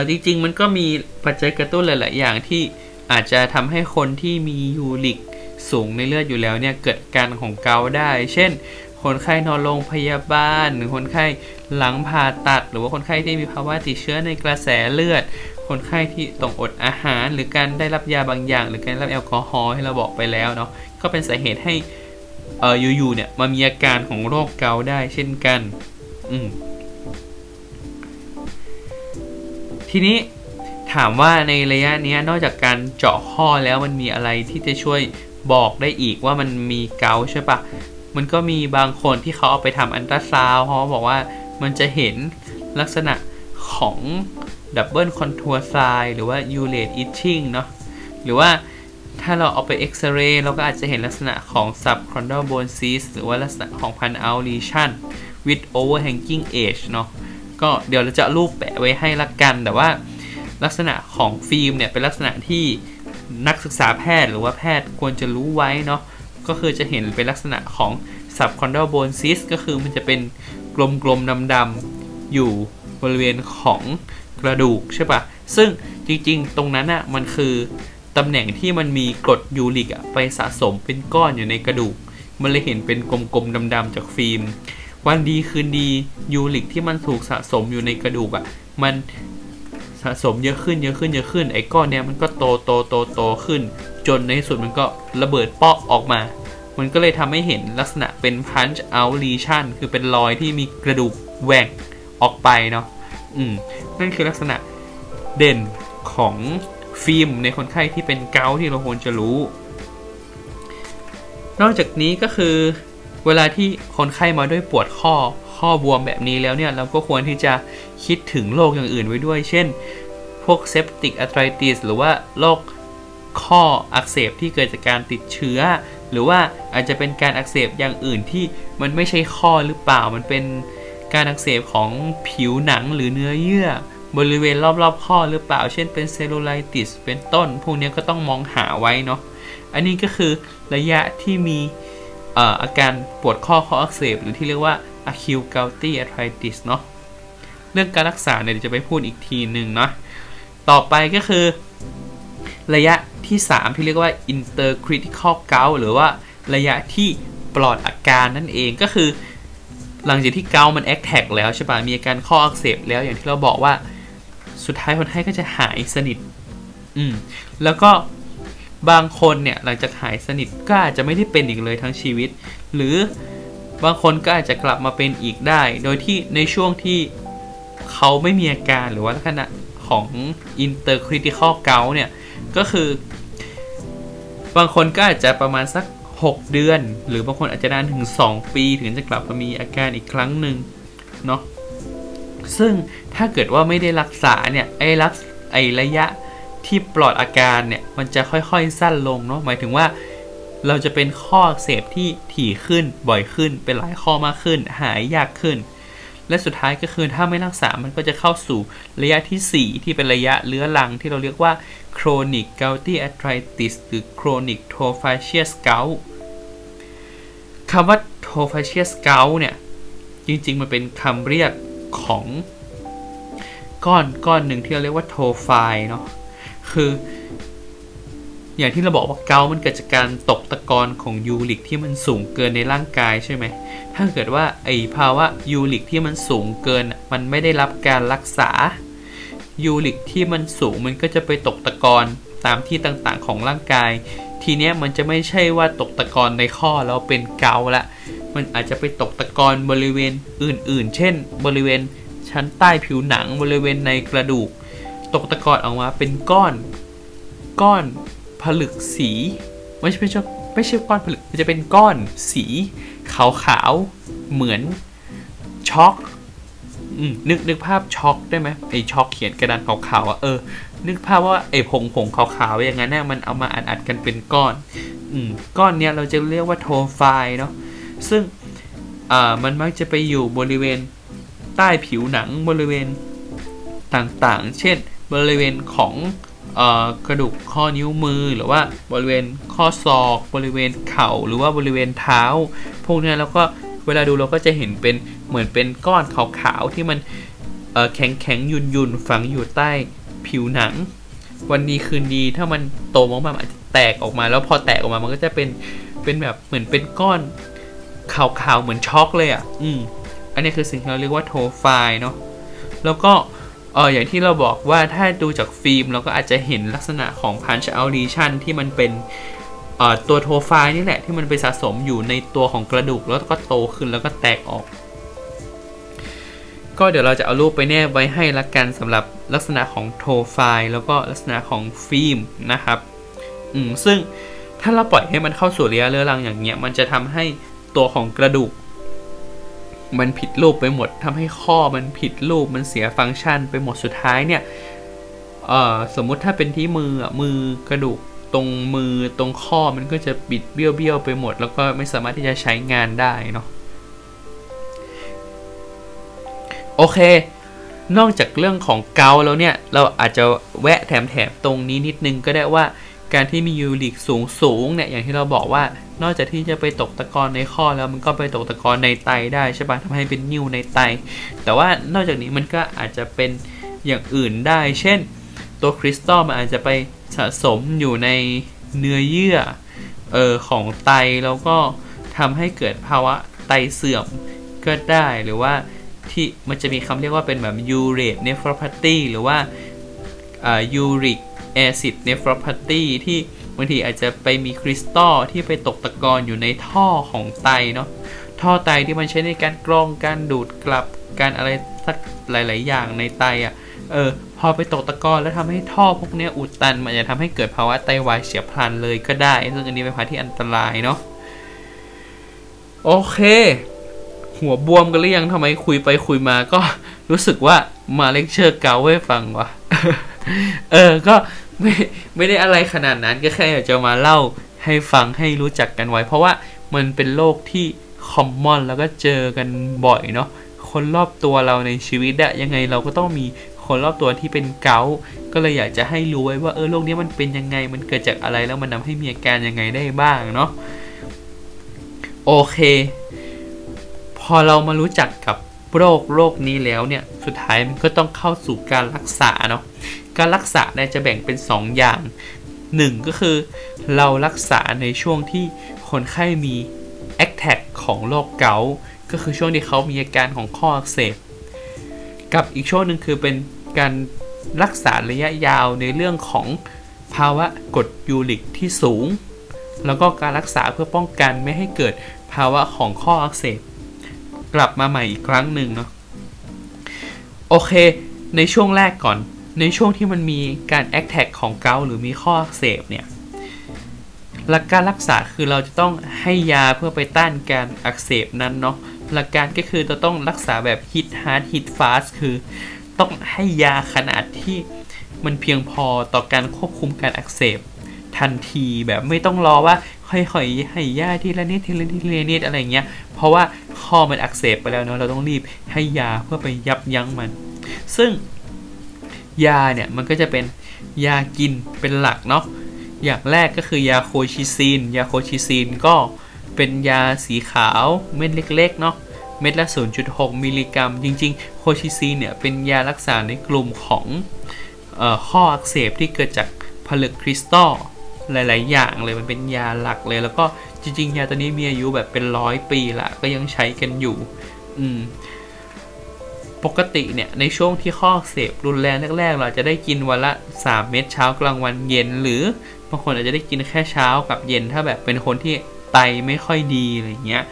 จริงๆมันก็มีปัจจัยกระตุ้นหลายๆอย่างที่อาจจะทำให้คนที่มียูริกสูงในเลือดอยู่แล้วเนี่ยเกิดการของเกาต์ได้เช่นคนไข้นอนโรงพยาบาลหรือคนไข้หลังผ่าตัดหรือว่าคนไข้ที่มีภาวะติดเชื้อในกระแสเลือดคนไข้ที่ต้องอดอาหารหรือการได้รับยาบางอย่างหรือการรับแอลกอฮอล์ให้เราบอกไปแล้วเนาะก็เป็นสาเหตุให้อยู่ๆเนี่ยมามีอาการของโรคเกาต์ได้เช่นกันทีนี้ถามว่าในระยะนี้นอกจากการเจาะข้อแล้วมันมีอะไรที่จะช่วยบอกได้อีกว่ามันมีเกาต์ใช่ปะมันก็มีบางคนที่เขาเอาไปทำอัลตราซาวด์เขาบอกว่ามันจะเห็นลักษณะของดับเบิลคอนทัวร์ไซน์หรือว่ายูเลตอิชชิ่งเนาะหรือว่าถ้าเราเอาไปเอ็กซเรย์เราก็อาจจะเห็นลักษณะของซับคอนดอลโบนซีสหรือว่าลักษณะของพันเอาลีชันวิดโอเวอร์แฮงกิ้งเอจเนาะก็เดี๋ยวเราจะรูปแปะไว้ให้ละกันแต่ว่าลักษณะของฟิล์มเนี่ยเป็นลักษณะที่นักศึกษาแพทย์หรือว่าแพทย์ควรจะรู้ไว้เนาะก็คือจะเห็นเป็นลักษณะของซับคอนดอลโบนซีสก็คือมันจะเป็นกลมๆดำๆอยู่บริเวณของกระดูกใช่ปะซึ่งจริงๆตรงนั้นอ่ะมันคือตำแหน่งที่มันมีกรดยูริกอ่ะไปสะสมเป็นก้อนอยู่ในกระดูกมันเลยเห็นเป็นกลมๆดำๆจากฟิล์มวันดีคืนดียูริกที่มันถูกสะสมอยู่ในกระดูกอ่ะมันสะสมเยอะขึ้นไอ้ก้อนเนี้ยมันก็โตขึ้นจนในที่สุดมันก็ระเบิดเปาะออกมา มันก็เลยทำให้เห็นลักษณะเป็น punch out lesion คือเป็นรอยที่มีกระดูกแหว่งออกไปเนาะนั่นคือลักษณะเด่นของฟิล์มในคนไข้ที่เป็นเกาต์ที่เราควรจะรู้นอกจากนี้ก็คือเวลาที่คนไข้มาด้วยปวดข้อบวมแบบนี้แล้วเนี่ยเราก็ควรที่จะคิดถึงโรคอย่างอื่นไว้ด้วยเช่นพวกเซปติกอาร์ไทติสหรือว่าโรคข้ออักเสบที่เกิดจากการติดเชื้อหรือว่าอาจจะเป็นการอักเสบอย่างอื่นที่มันไม่ใช่ข้อหรือเปล่ามันเป็นการอักเสบของผิวหนังหรือเนื้อเยื่อบริเวณรอบๆข้อหรือเปล่าเช่นเป็นเซลลูไลติสเป็นต้นพวกนี้ก็ต้องมองหาไว้เนาะอันนี้ก็คือระยะที่มีอาการปวดข้ออักเสบหรือที่เรียกว่า acute gouty arthritis เนาะเรื่องการรักษาเนี่ยจะไปพูดอีกทีหนึ่งเนาะต่อไปก็คือระยะที่3ที่เรียกว่า intercritical gout หรือว่าระยะที่ปลอดอาการนั่นเองก็คือหลังจากที่เกาต์มัน attack แล้วใช่ป่ะมีอาการข้ออักเสบแล้วอย่างที่เราบอกว่าสุดท้ายคนไข้ก็จะหายสนิทแล้วก็บางคนเนี่ยหลังจากหายสนิทก็อาจจะไม่ได้เป็นอีกเลยทั้งชีวิตหรือบางคนก็อาจจะกลับมาเป็นอีกได้โดยที่ในช่วงที่เขาไม่มีอาการหรือว่าลักษณะของ intercritical gout เนี่ยก็คือบางคนก็อาจจะประมาณสัก6เดือนหรือบางคนอาจจะนานถึง2ปีถึงจะกลับมามีอาการอีกครั้งหนึ่งเนาะซึ่งถ้าเกิดว่าไม่ได้รักษาเนี่ยไอระยะที่ปลอดอาการเนี่ยมันจะค่อยๆสั้นลงเนาะหมายถึงว่าเราจะเป็นข้ออักเสบที่ถี่ขึ้นบ่อยขึ้นเป็นหลายข้อมากขึ้นหายยากขึ้นและสุดท้ายก็คือถ้าไม่รักษามันก็จะเข้าสู่ระยะที่4ที่เป็นระยะเรื้อรังที่เราเรียกว่า chronic gouty arthritis หรือ chronic tophaceous gout คำว่า tophaceous gout เนี่ยจริงๆมันเป็นคำเรียกของก้อนหนึ่งที่เราเรียกว่า tophi เนาะคืออย่างที่เราบอกว่าเกาต์มันเกิดจากการตกตะกอนของยูริกที่มันสูงเกินในร่างกายใช่ไหมถ้าเกิดว่าไอภาวะยูริกที่มันสูงเกินมันไม่ได้รับการรักษายูริกที่มันสูงมันก็จะไปตกตะกอนตามที่ต่างๆของร่างกายทีเนี้ยมันจะไม่ใช่ว่าตกตะกอนในข้อแล้วเป็นเกาต์ละมันอาจจะไปตกตะกอนบริเวณอื่นๆเช่นบริเวณชั้นใต้ผิวหนังบริเวณในกระดูกตกตะกอนออกมาเป็นก้อนผลึกสีไม่ใช่ก้อนผลึกมันจะเป็นก้อนสีขาวๆเหมือนช็อกนึกภาพช็อกได้ไหมไอช็อกเขียนกระดานขาวๆอ่ะนึกภาพว่าไอผงขาวๆอย่างนั้นเนี่ยมันเอามาอัดกันเป็นก้อนก้อนเนี้ยเราจะเรียกว่าโทไฟเนาะซึ่งมันมักจะไปอยู่บริเวณใต้ผิวหนังบริเวณต่างๆเช่นบริเวณของกระดูกข้อนิ้วมือหรือว่าบริเวณข้อศอกบริเวณเข่าหรือว่าบริเวณเท้าพวกนี้แล้วก็เวลาดูเราก็จะเห็นเป็นเหมือนเป็นก้อนขาวๆที่มันแข็งยุ่นฝังอยู่ใต้ผิวหนังวันดีคืนดีถ้ามันโตมากๆอาจจะแตกออกมาแล้วพอแตกออกมามันก็จะเป็นแบบเหมือนเป็นก้อนขาวๆเหมือนช็อกเลยอ่ะอันนี้คือสิ่งที่เราเรียกว่าโทไฟเนาะแล้วก็อย่างที่เราบอกว่าถ้าดูจากฟิล์มเราก็อาจจะเห็นลักษณะของ punch out lesion ที่มันเป็นตัวโทไฟนี่แหละที่มันไปสะสมอยู่ในตัวของกระดูกแล้วก็โตขึ้นแล้วก็แตกออกก็เดี๋ยวเราจะเอารูปไปแนบไว้ให้ละกันสำหรับลักษณะของโทไฟแล้วก็ลักษณะของฟิล์มนะครับซึ่งถ้าเราปล่อยให้มันเข้าสู่ระยะเรื้อรังอย่างเงี้ยมันจะทำให้ตัวของกระดูกมันผิดรูปไปหมดทำให้ข้อมันผิดรูปมันเสียฟังก์ชันไปหมดสุดท้ายเนี่ยสมมุติถ้าเป็นที่มือกระดูกตรงมือตรงข้อมันก็จะบิดเบี้ยวๆไปหมดแล้วก็ไม่สามารถที่จะใช้งานได้เนาะโอเคนอกจากเรื่องของเกาต์แล้วเนี่ยเราอาจจะแวะแถมตรงนี้นิดนึงก็ได้ว่าการที่มียูริกสูงเนี่ยอย่างที่เราบอกว่านอกจากที่จะไปตกตะกอนในข้อแล้วมันก็ไปตกตะกอนในไตได้ใช่ป่ะทำให้เป็นนิ่วในไตแต่ว่านอกจากนี้มันก็อาจจะเป็นอย่างอื่นได้เช่นตัวคริสตัลมันอาจจะไปสะสมอยู่ในเนื้อเยื่อของไตแล้วก็ทำให้เกิดภาวะไตเสื่อมก็ได้หรือว่าที่มันจะมีคำเรียกว่าเป็นแบบ urate nephropathy หรือว่า uric acid nephropathy ที่ บางทีอาจจะไปมีคริสตัลที่ไปตกตะกอนอยู่ในท่อของไตเนาะท่อไตที่มันใช้ในการกรองการดูดกลับการอะไรสักหลายๆอย่างในไตอ่ะพอไปตกตะกอนแล้วทำให้ท่อพวกนี้อุดตันมันจะทำให้เกิดภาวะไตวายเฉียบพลันเลยก็ได้ซึ่งอันนี้เป็นภาวะที่อันตรายเนาะโอเคหัวบวมกันหรือยังทำไมคุยไปคุยมาก็รู้สึกว่ามาเลคเชอร์เก่าให้ฟังวะก็ไม่ได้อะไรขนาดนั้นก็แค่อยากจะมาเล่าให้ฟังให้รู้จักกันไว้เพราะว่ามันเป็นโรคที่คอมมอนแล้วก็เจอกันบ่อยเนาะคนรอบตัวเราในชีวิตอะยังไงเราก็ต้องมีคนรอบตัวที่เป็นเกาต์ก็เลยอยากจะให้รู้ไว้ว่าโรคนี้มันเป็นยังไงมันเกิดจากอะไรแล้วมันนำให้มีอาการยังไงได้บ้างเนาะโอเคพอเรามารู้จักกับโรคนี้แล้วเนี่ยสุดท้ายมันก็ต้องเข้าสู่การรักษาเนาะการรักษาเนี่ยจะแบ่งเป็น2อย่าง1ก็คือเรารักษาในช่วงที่คนไข้มีแอคแท็กของโรคเกาต์ก็คือช่วงที่เขามีอาการของข้ออักเสบกับอีกช่วงหนึ่งคือเป็นการรักษาระยะยาวในเรื่องของภาวะกรดยูริกที่สูงแล้วก็การรักษาเพื่อป้องกันไม่ให้เกิดภาวะของข้ออักเสบกลับมาใหม่อีกครั้งหนึ่งเนาะโอเคในช่วงแรกก่อนในช่วงที่มันมีการแอคแท็กของเกาต์หรือมีข้ออักเสบเนี่ยหลักการรักษาคือเราจะต้องให้ยาเพื่อไปต้านการอักเสบนั้นเนาะหลักการก็คือเราต้องรักษาแบบ hit hard hit fast คือต้องให้ยาขนาดที่มันเพียงพอต่อการควบคุมการอักเสบทันทีแบบไม่ต้องรอว่าค่อยๆให้ยาทีละนิดอะไรเงี้ยเพราะว่าข้อมันอักเสบไปแล้วเนาะเราต้องรีบให้ยาเพื่อไปยับยั้งมันซึ่งยาเนี่ยมันก็จะเป็นยากินเป็นหลักเนาะอย่างแรกก็คือยาโคชิซีนยาโคชิซีนก็เป็นยาสีขาวเม็ดเล็กๆเนาะเม็ดละ 0.6 มิลลิกรัมจริงๆโคชิซีนเนี่ยเป็นยารักษาในกลุ่มของข้ออักเสบที่เกิดจากผลึกคริสตัลหลายๆอย่างเลยมันเป็นยาหลักเลยแล้วก็จริงๆยาตัวนี้มีอายุแบบเป็น100 ปีละก็ยังใช้กันอยู่ปกติเนี่ยในช่วงที่ข้ออักเสบรุนแรงแรกๆเราจะได้กินวันละ3 เม็ดเช้ากลางวันเย็นหรือบางคนอาจจะได้กินแค่เช้ากับเย็นถ้าแบบเป็นคนที่ไตไม่ค่อยดีอะไรเงี้ย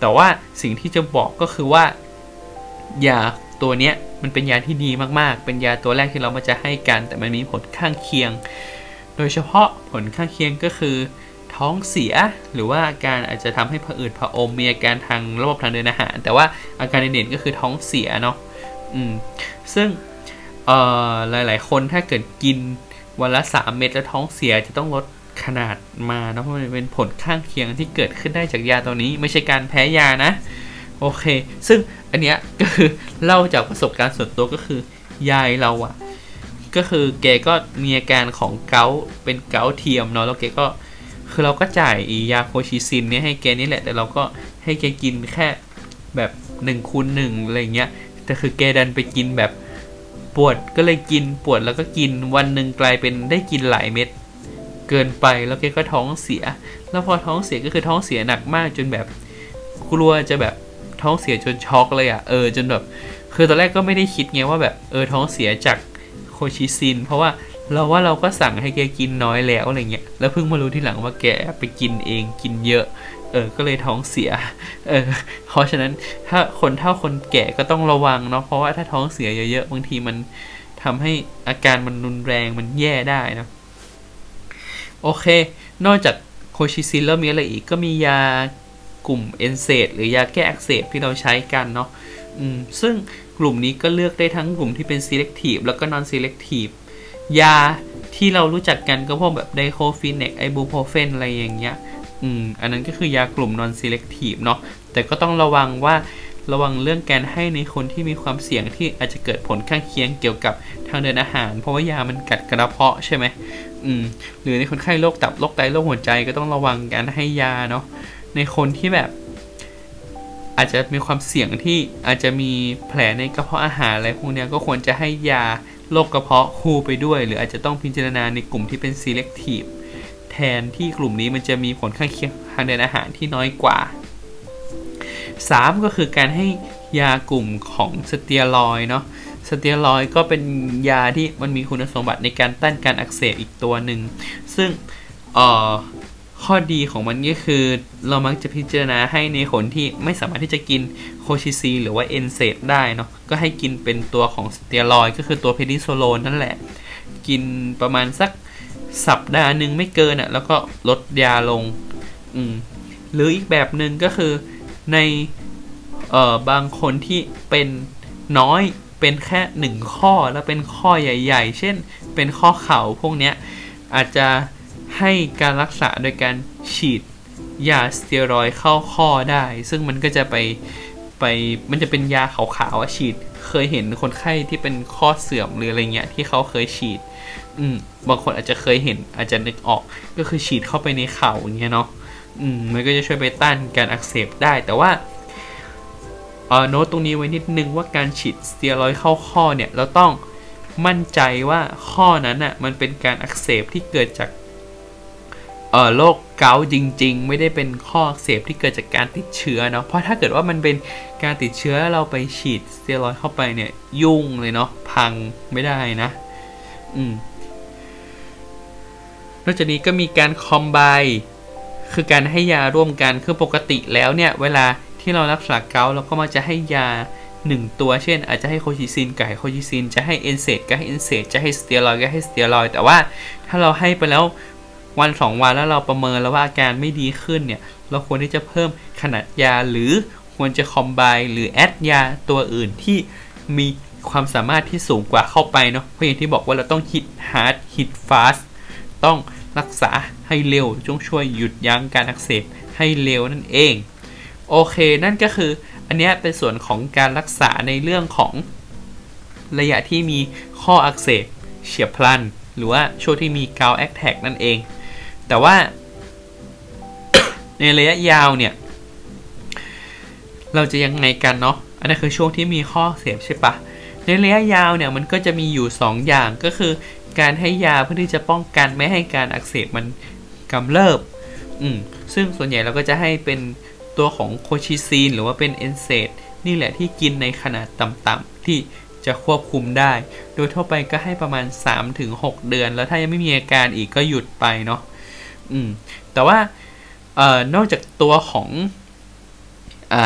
แต่ว่าสิ่งที่จะบอกก็คือว่ายาตัวเนี้ยมันเป็นยาที่ดีมากๆเป็นยาตัวแรกที่เรามาจะให้กันแต่มันมีผลข้างเคียงโดยเฉพาะผลข้างเคียงก็คือท้องเสียหรือว่าอาการอาจจะทำให้ผะอืดผะอมมีอาการทางระบบทางเดินอาหารแต่ว่าอาการเด่นๆก็คือท้องเสียเนาะซึ่งหลายๆคนถ้าเกิดกินวันละ3 เม็ดแล้วท้องเสียจะต้องลดขนาดมาเนาะเพราะมันเป็นผลข้างเคียงที่เกิดขึ้นได้จากยาตัวนี้ไม่ใช่การแพ้ยานะโอเคซึ่งอันเนี้ยก็คือเล่าจากประสบการณ์ส่วนตัวก็คือยายเราอะก็คือแกก็มีอาการของเกาต์เป็นเกาต์เทียมเนาะแล้วแกก็คือเราก็จ่ายยาโคชิซินเนี่ยให้แกนี่แหละแต่เราก็ให้แกกินแค่แบบ1 คูณ 1อะไรเงี้ยแต่คือแกดันไปกินแบบปวดก็เลยกินปวดแล้วก็กินวันหนึ่งกลายเป็นได้กินหลายเม็ดเกินไปแล้วแกก็ท้องเสียแล้วพอท้องเสียก็คือท้องเสียหนักมากจนแบบกลัวจะแบบท้องเสียจนช็อกเลยอ่ะจนแบบคือตอนแรกก็ไม่ได้คิดไงว่าแบบท้องเสียจากโคชิซินเพราะว่าเราก็สั่งให้แกกินน้อยแล้วอะไรเงี้ยแล้วเพิ่งมารู้ทีหลังว่าแกไปกินเองกินเยอะก็เลยท้องเสียเพราะฉะนั้นถ้าคนเฒ่าคนแก่ก็ต้องระวังเนาะเพราะว่าถ้าท้องเสียเยอะๆบางทีมันทำให้อาการมันรุนแรงมันแย่ได้นะโอเคนอกจากโคชิซินแล้วมีอะไรอีกก็มียากลุ่มเอนเซดหรือยาแก้อักเสบที่เราใช้กันเนาะซึ่งกลุ่มนี้ก็เลือกได้ทั้งกลุ่มที่เป็น selective แล้วก็ non selective ยาที่เรารู้จักกันก็พวกแบบไดโคฟีเนกไอบูโพรเฟนอะไรอย่างเงี้ยอันนั้นก็คือยากลุ่ม non selective เนาะแต่ก็ต้องระวังว่าเรื่องการให้ในคนที่มีความเสี่ยงที่อาจจะเกิดผลข้างเคียงเกี่ยวกับทางเดินอาหารเพราะว่ายามันกัดกระเพาะใช่ไหมหรือในคนไข้โรคตับโรคไตโรคหัวใจก็ต้องระวังการให้ยาเนาะในคนที่แบบอาจจะมีความเสี่ยงที่อาจจะมีแผลในกระเพาะอาหารอะไรพวกนี้ก็ควรจะให้ยาโรคกระเพาะคู่ไปด้วยหรืออาจจะต้องพิจารณาในกลุ่มที่เป็น selective แทนที่กลุ่มนี้มันจะมีผลข้างเคียงทางเดินอาหารที่น้อยกว่า3ก็คือการให้ยากลุ่มของสเตียรอยด์เนาะ สเตียรอยด์ก็เป็นยาที่มันมีคุณสมบัติในการต้านการอักเสบอีกตัวหนึ่งซึ่งข้อดีของมันก็คือเรามักจะพิจารณาให้ในคนที่ไม่สามารถที่จะกินโคชิซีหรือว่าเอนเซดได้เนาะก็ให้กินเป็นตัวของสเตียรอยด์ก็คือตัวเพนิซิลลินนั่นแหละกินประมาณสักสัปดาห์หนึ่งไม่เกินอ่ะแล้วก็ลดยาลงหรืออีกแบบหนึ่งก็คือในบางคนที่เป็นน้อยเป็นแค่1ข้อแล้วเป็นข้อใหญ่ๆเช่นเป็นข้อเข่าพวกเนี้ยอาจจะให้การรักษาโดยการฉีดยาสเตียรอยด์เข้าข้อได้ซึ่งมันก็จะมันจะเป็นยาขาวๆฉีดเคยเห็นคนไข้ที่เป็นข้อเสื่อมหรืออะไรเงี้ยที่เขาเคยฉีดบางคนอาจจะเคยเห็นอาจจะนึกออกก็คือฉีดเข้าไปในเข่าอย่างเงี้ยเนาะมันก็จะช่วยไปต้านการอักเสบได้แต่ว่าโน้ตตรงนี้ไว้นิดนึงว่าการฉีดสเตียรอยด์เข้าข้อเนี่ยเราต้องมั่นใจว่าข้อนั้นน่ะมันเป็นการอักเสบที่เกิดจากโรคเกาต์จริงๆไม่ได้เป็นข้ออักเสบที่เกิดจากการติดเชื้อเนาะเพราะถ้าเกิดว่ามันเป็นการติดเชื้อเราไปฉีดสเตียรอยด์เข้าไปเนี่ยยุ่งเลยเนาะพังไม่ได้นะนอกจากนี้ก็มีการคอมไบคือการให้ยาร่วมกันคือปกติแล้วเนี่ยเวลาที่เรารักษาเกาต์เราก็มักจะให้ยา1ตัวเช่นอาจจะให้โคชิซินกับโคชิซินจะให้เอนเซดกับเอนเซดจะให้สเตียรอยด์กับให้สเตียรอยด์แต่ว่าถ้าเราให้ไปแล้ววัน2วันแล้วเราประเมินแล้วว่าอาการไม่ดีขึ้นเนี่ยเราควรที่จะเพิ่มขนาดยาหรือควรจะคอมไบหรือแอดยาตัวอื่นที่มีความสามารถที่สูงกว่าเข้าไปเนาะเพราะอย่างที่บอกว่าเราต้อง hit hard hit fast ต้องรักษาให้เร็วจงช่วยหยุดยั้งการอักเสบให้เร็วนั่นเองโอเคนั่นก็คืออันนี้เป็นส่วนของการรักษาในเรื่องของระยะที่มีข้ออักเสบเฉียบพลันหรือว่าช่วงที่มีเกาต์แอทแทคนั่นเองแต่ว่า ในระยะยาวเนี่ยเราจะยังไงกันเนาะอันนี้คือช่วงที่มีข้ออักเสบใช่ปะในระยะยาวเนี่ยมันก็จะมีอยู่2อย่างก็คือการให้ยาเพื่อที่จะป้องกันไม่ให้การอักเสบมันกำเริบซึ่งส่วนใหญ่เราก็จะให้เป็นตัวของโคชิซีนหรือว่าเป็นเอนเซดนี่แหละที่กินในขนาดต่ำๆที่จะควบคุมได้โดยทั่วไปก็ให้ประมาณ 3-6 เดือนแล้วถ้ายังไม่มีอาการอีกก็หยุดไปเนาะแต่ว่านอกจากตัวของ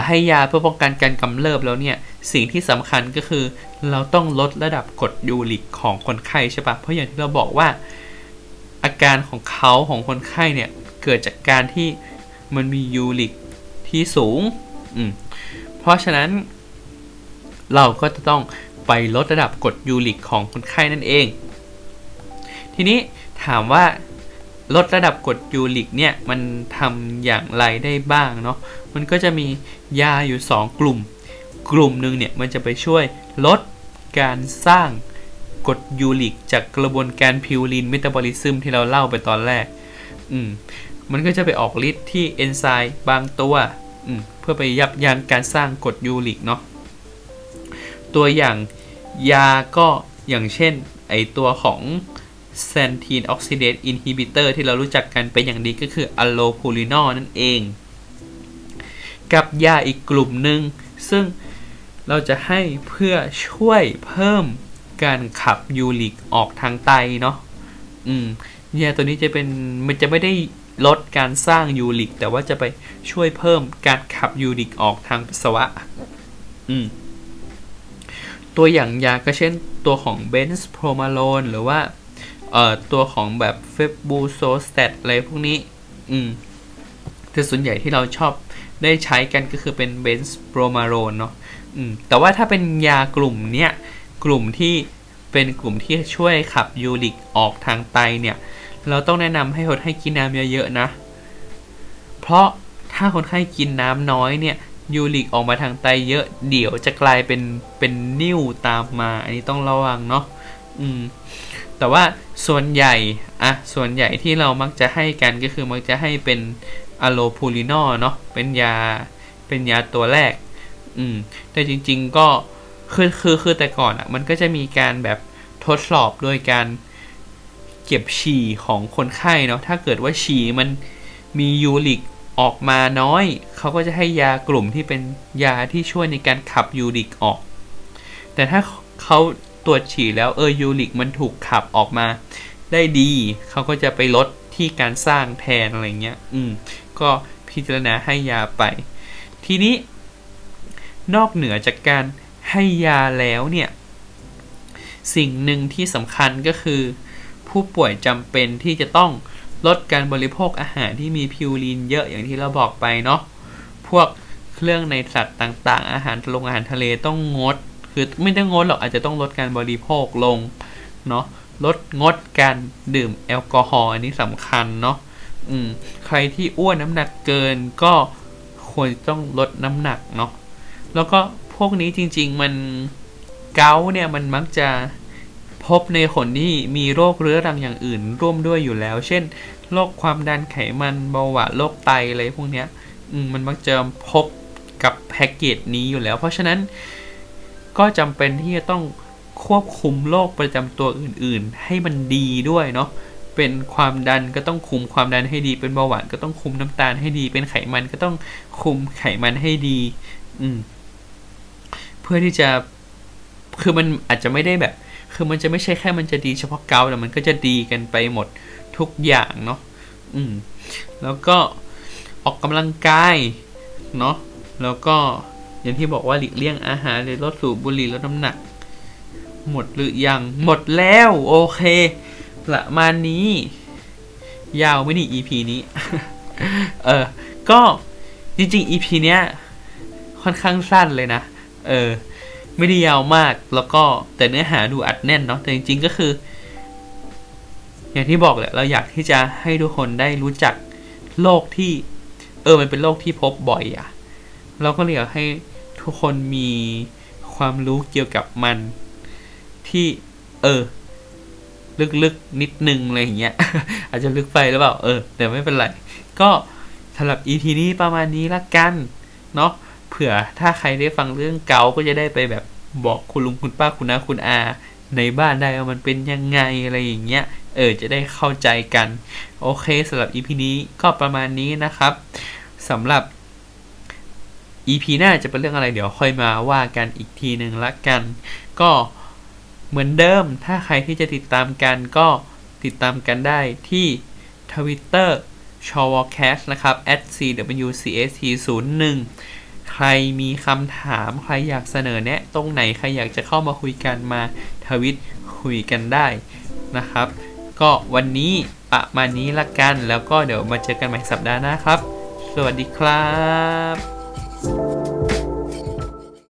ให้ยาเพื่อป้องกันการกำเริบแล้วเนี่ยสิ่งที่สำคัญก็คือเราต้องลดระดับกรดยูริกของคนไข้ใช่ปะเพราะอย่างที่เราบอกว่าอาการของคนไข้เนี่ยเกิดจากการที่มันมียูริกที่สูงเพราะฉะนั้นเราก็จะต้องไปลดระดับกรดยูริกของคนไข้นั่นเองทีนี้ถามว่าลดระดับกรดยูริกเนี่ยมันทำอย่างไรได้บ้างเนาะมันก็จะมียาอยู่2กลุ่มหนึ่งเนี่ยมันจะไปช่วยลดการสร้างกรดยูริกจากกระบวนการพิวรินเมตาบอลิซึมที่เราเล่าไปตอนแรกมันก็จะไปออกฤทธิ์ที่เอนไซม์บางตัวเพื่อไปยับยั้งการสร้างกรดยูริกเนาะตัวอย่างยาก็อย่างเช่นไอตัวของxanthine oxidase inhibitor ที่เรารู้จักกันเป็นอย่างดีก็คืออะโลพูรินอลนั่นเองกับยาอีกกลุ่มหนึ่งซึ่งเราจะให้เพื่อช่วยเพิ่มการขับยูริกออกทางไตเนาะยาตัวนี้มันจะไม่ได้ลดการสร้างยูริกแต่ว่าจะไปช่วยเพิ่มการขับยูริกออกทางปัสสาวะตัวอย่างยาก็เช่นตัวของเบนซ์โพรมาโลนหรือว่าตัวของแบบเฟบูโซสเตตอะไรพวกนี้แต่ส่วนใหญ่ที่เราชอบได้ใช้กันก็คือเป็นเบนซ์โปรมาโรนเนาะแต่ว่าถ้าเป็นยากลุ่มเนี้ยกลุ่มที่เป็นกลุ่มที่ช่วยขับยูริกออกทางไตเนี่ยเราต้องแนะนำให้คนไข้กินน้ำเยอะๆนะเพราะถ้าคนไข้กินน้ำน้อยเนี่ยยูริกออกมาทางไตเยอะเดี๋ยวจะกลายเป็นนิ่วตามมาอันนี้ต้องระวังเนาะแต่ว่าส่วนใหญ่ที่เรามักจะให้กันก็คือมักจะให้เป็นอะโลพูรินอลเนาะเป็นยาตัวแรกแต่จริงๆก็คือแต่ก่อนอ่ะมันก็จะมีการแบบทดสอบโดยการเก็บฉี่ของคนไข้เนาะถ้าเกิดว่าฉี่มันมียูริกออกมาน้อยเขาก็จะให้ยากลุ่มที่เป็นยาที่ช่วยในการขับยูริกออกแต่ถ้า เขาตรวจฉี่แล้วยูริกมันถูกขับออกมาได้ดีเขาก็จะไปลดที่การสร้างแทนอะไรเงี้ยก็พิจารณาให้ยาไปทีนี้นอกเหนือจากการให้ยาแล้วเนี่ยสิ่งหนึ่งที่สำคัญก็คือผู้ป่วยจำเป็นที่จะต้องลดการบริโภคอาหารที่มีพิวรีนเยอะอย่างที่เราบอกไปเนาะพวกเครื่องในสัตว์ต่างๆอาหารทะเลต้องงดคือไม่ต้องงดหรอกอาจจะต้องลดการบริโภคลงเนาะงดการดื่มแอลกอฮอล์อันนี้สำคัญเนาะใครที่อ้วนน้ำหนักเกินก็ควรต้องลดน้ำหนักเนาะแล้วก็พวกนี้จริงๆมันเกาเนี่ยมันมักจะพบในคนที่มีโรคเรื้อรังอย่างอื่นร่วมด้วยอยู่แล้วเช่นโรคความดันไขมันเบาหวานโรคไตอะไรพวกเนี้ยมันมักจะพบกับแพ็กเกจนี้อยู่แล้วเพราะฉะนั้นก็จำเป็นที่จะต้องควบคุมโรคประจำตัวอื่นๆให้มันดีด้วยเนาะเป็นความดันก็ต้องคุมความดันให้ดีเป็นเบาหวานก็ต้องคุมน้ำตาลให้ดีเป็นไขมันก็ต้องคุมไขมันให้ดีเพื่อที่จะคือมันอาจจะไม่ได้แบบคือมันจะไม่ใช่แค่มันจะดีเฉพาะเกาแต่มันก็จะดีกันไปหมดทุกอย่างเนาะแล้วก็ออกกำลังกายเนาะแล้วก็อย่างที่บอกว่าหลีกเลี่ยงอาหารเลยลดสูบบุหรี่ลดน้ำหนักหมดหรือยังหมดแล้วโอเคประมาณนี้ยาวไม่นี่ EP นี้ ก็จริงๆ EP เนี้ยค่อนข้างสั้นเลยนะไม่ได้ยาวมากแล้วก็แต่เนื้อหาดูอัดแน่นเนาะแต่จริงๆก็คืออย่างที่บอกแหละเราอยากที่จะให้ทุกคนได้รู้จักโรคที่มันเป็นโรคที่พบบ่อยอะเราก็เลยอยากให้ทุกคนมีความรู้เกี่ยวกับมันที่ลึกๆนิดนึงอะไรอย่างเงี้ย อาจจะลึกไปหรือเปล่าแต่ไม่เป็นไรก็สำหรับ EP นี้ประมาณนี้ละกันเนาะเผื่อถ้าใครได้ฟังเรื่องเกาก็จะได้ไปแบบบอกคุณลุงคุณป้าคุณน้าคุณอาในบ้านได้ว่ามันเป็นยังไงอะไรอย่างเงี้ยจะได้เข้าใจกันโอเคสำหรับ EP นี้ก็ประมาณนี้นะครับสำหรับ EP หน้าจะเป็นเรื่องอะไรเดี๋ยวค่อยมาว่ากันอีกทีนึงละกันก็เหมือนเดิมถ้าใครที่จะติดตามกันก็ติดตามกันได้ที่ Twitter chawcast นะครับ @cwcst01 ใครมีคำถามใครอยากเสนอแนะตรงไหนใครอยากจะเข้ามาคุยกันมาทวิตคุยกันได้นะครับก็วันนี้ประมาณนี้ละกันแล้วก็เดี๋ยวมาเจอกันใหม่สัปดาห์หน้าครับสวัสดีครับ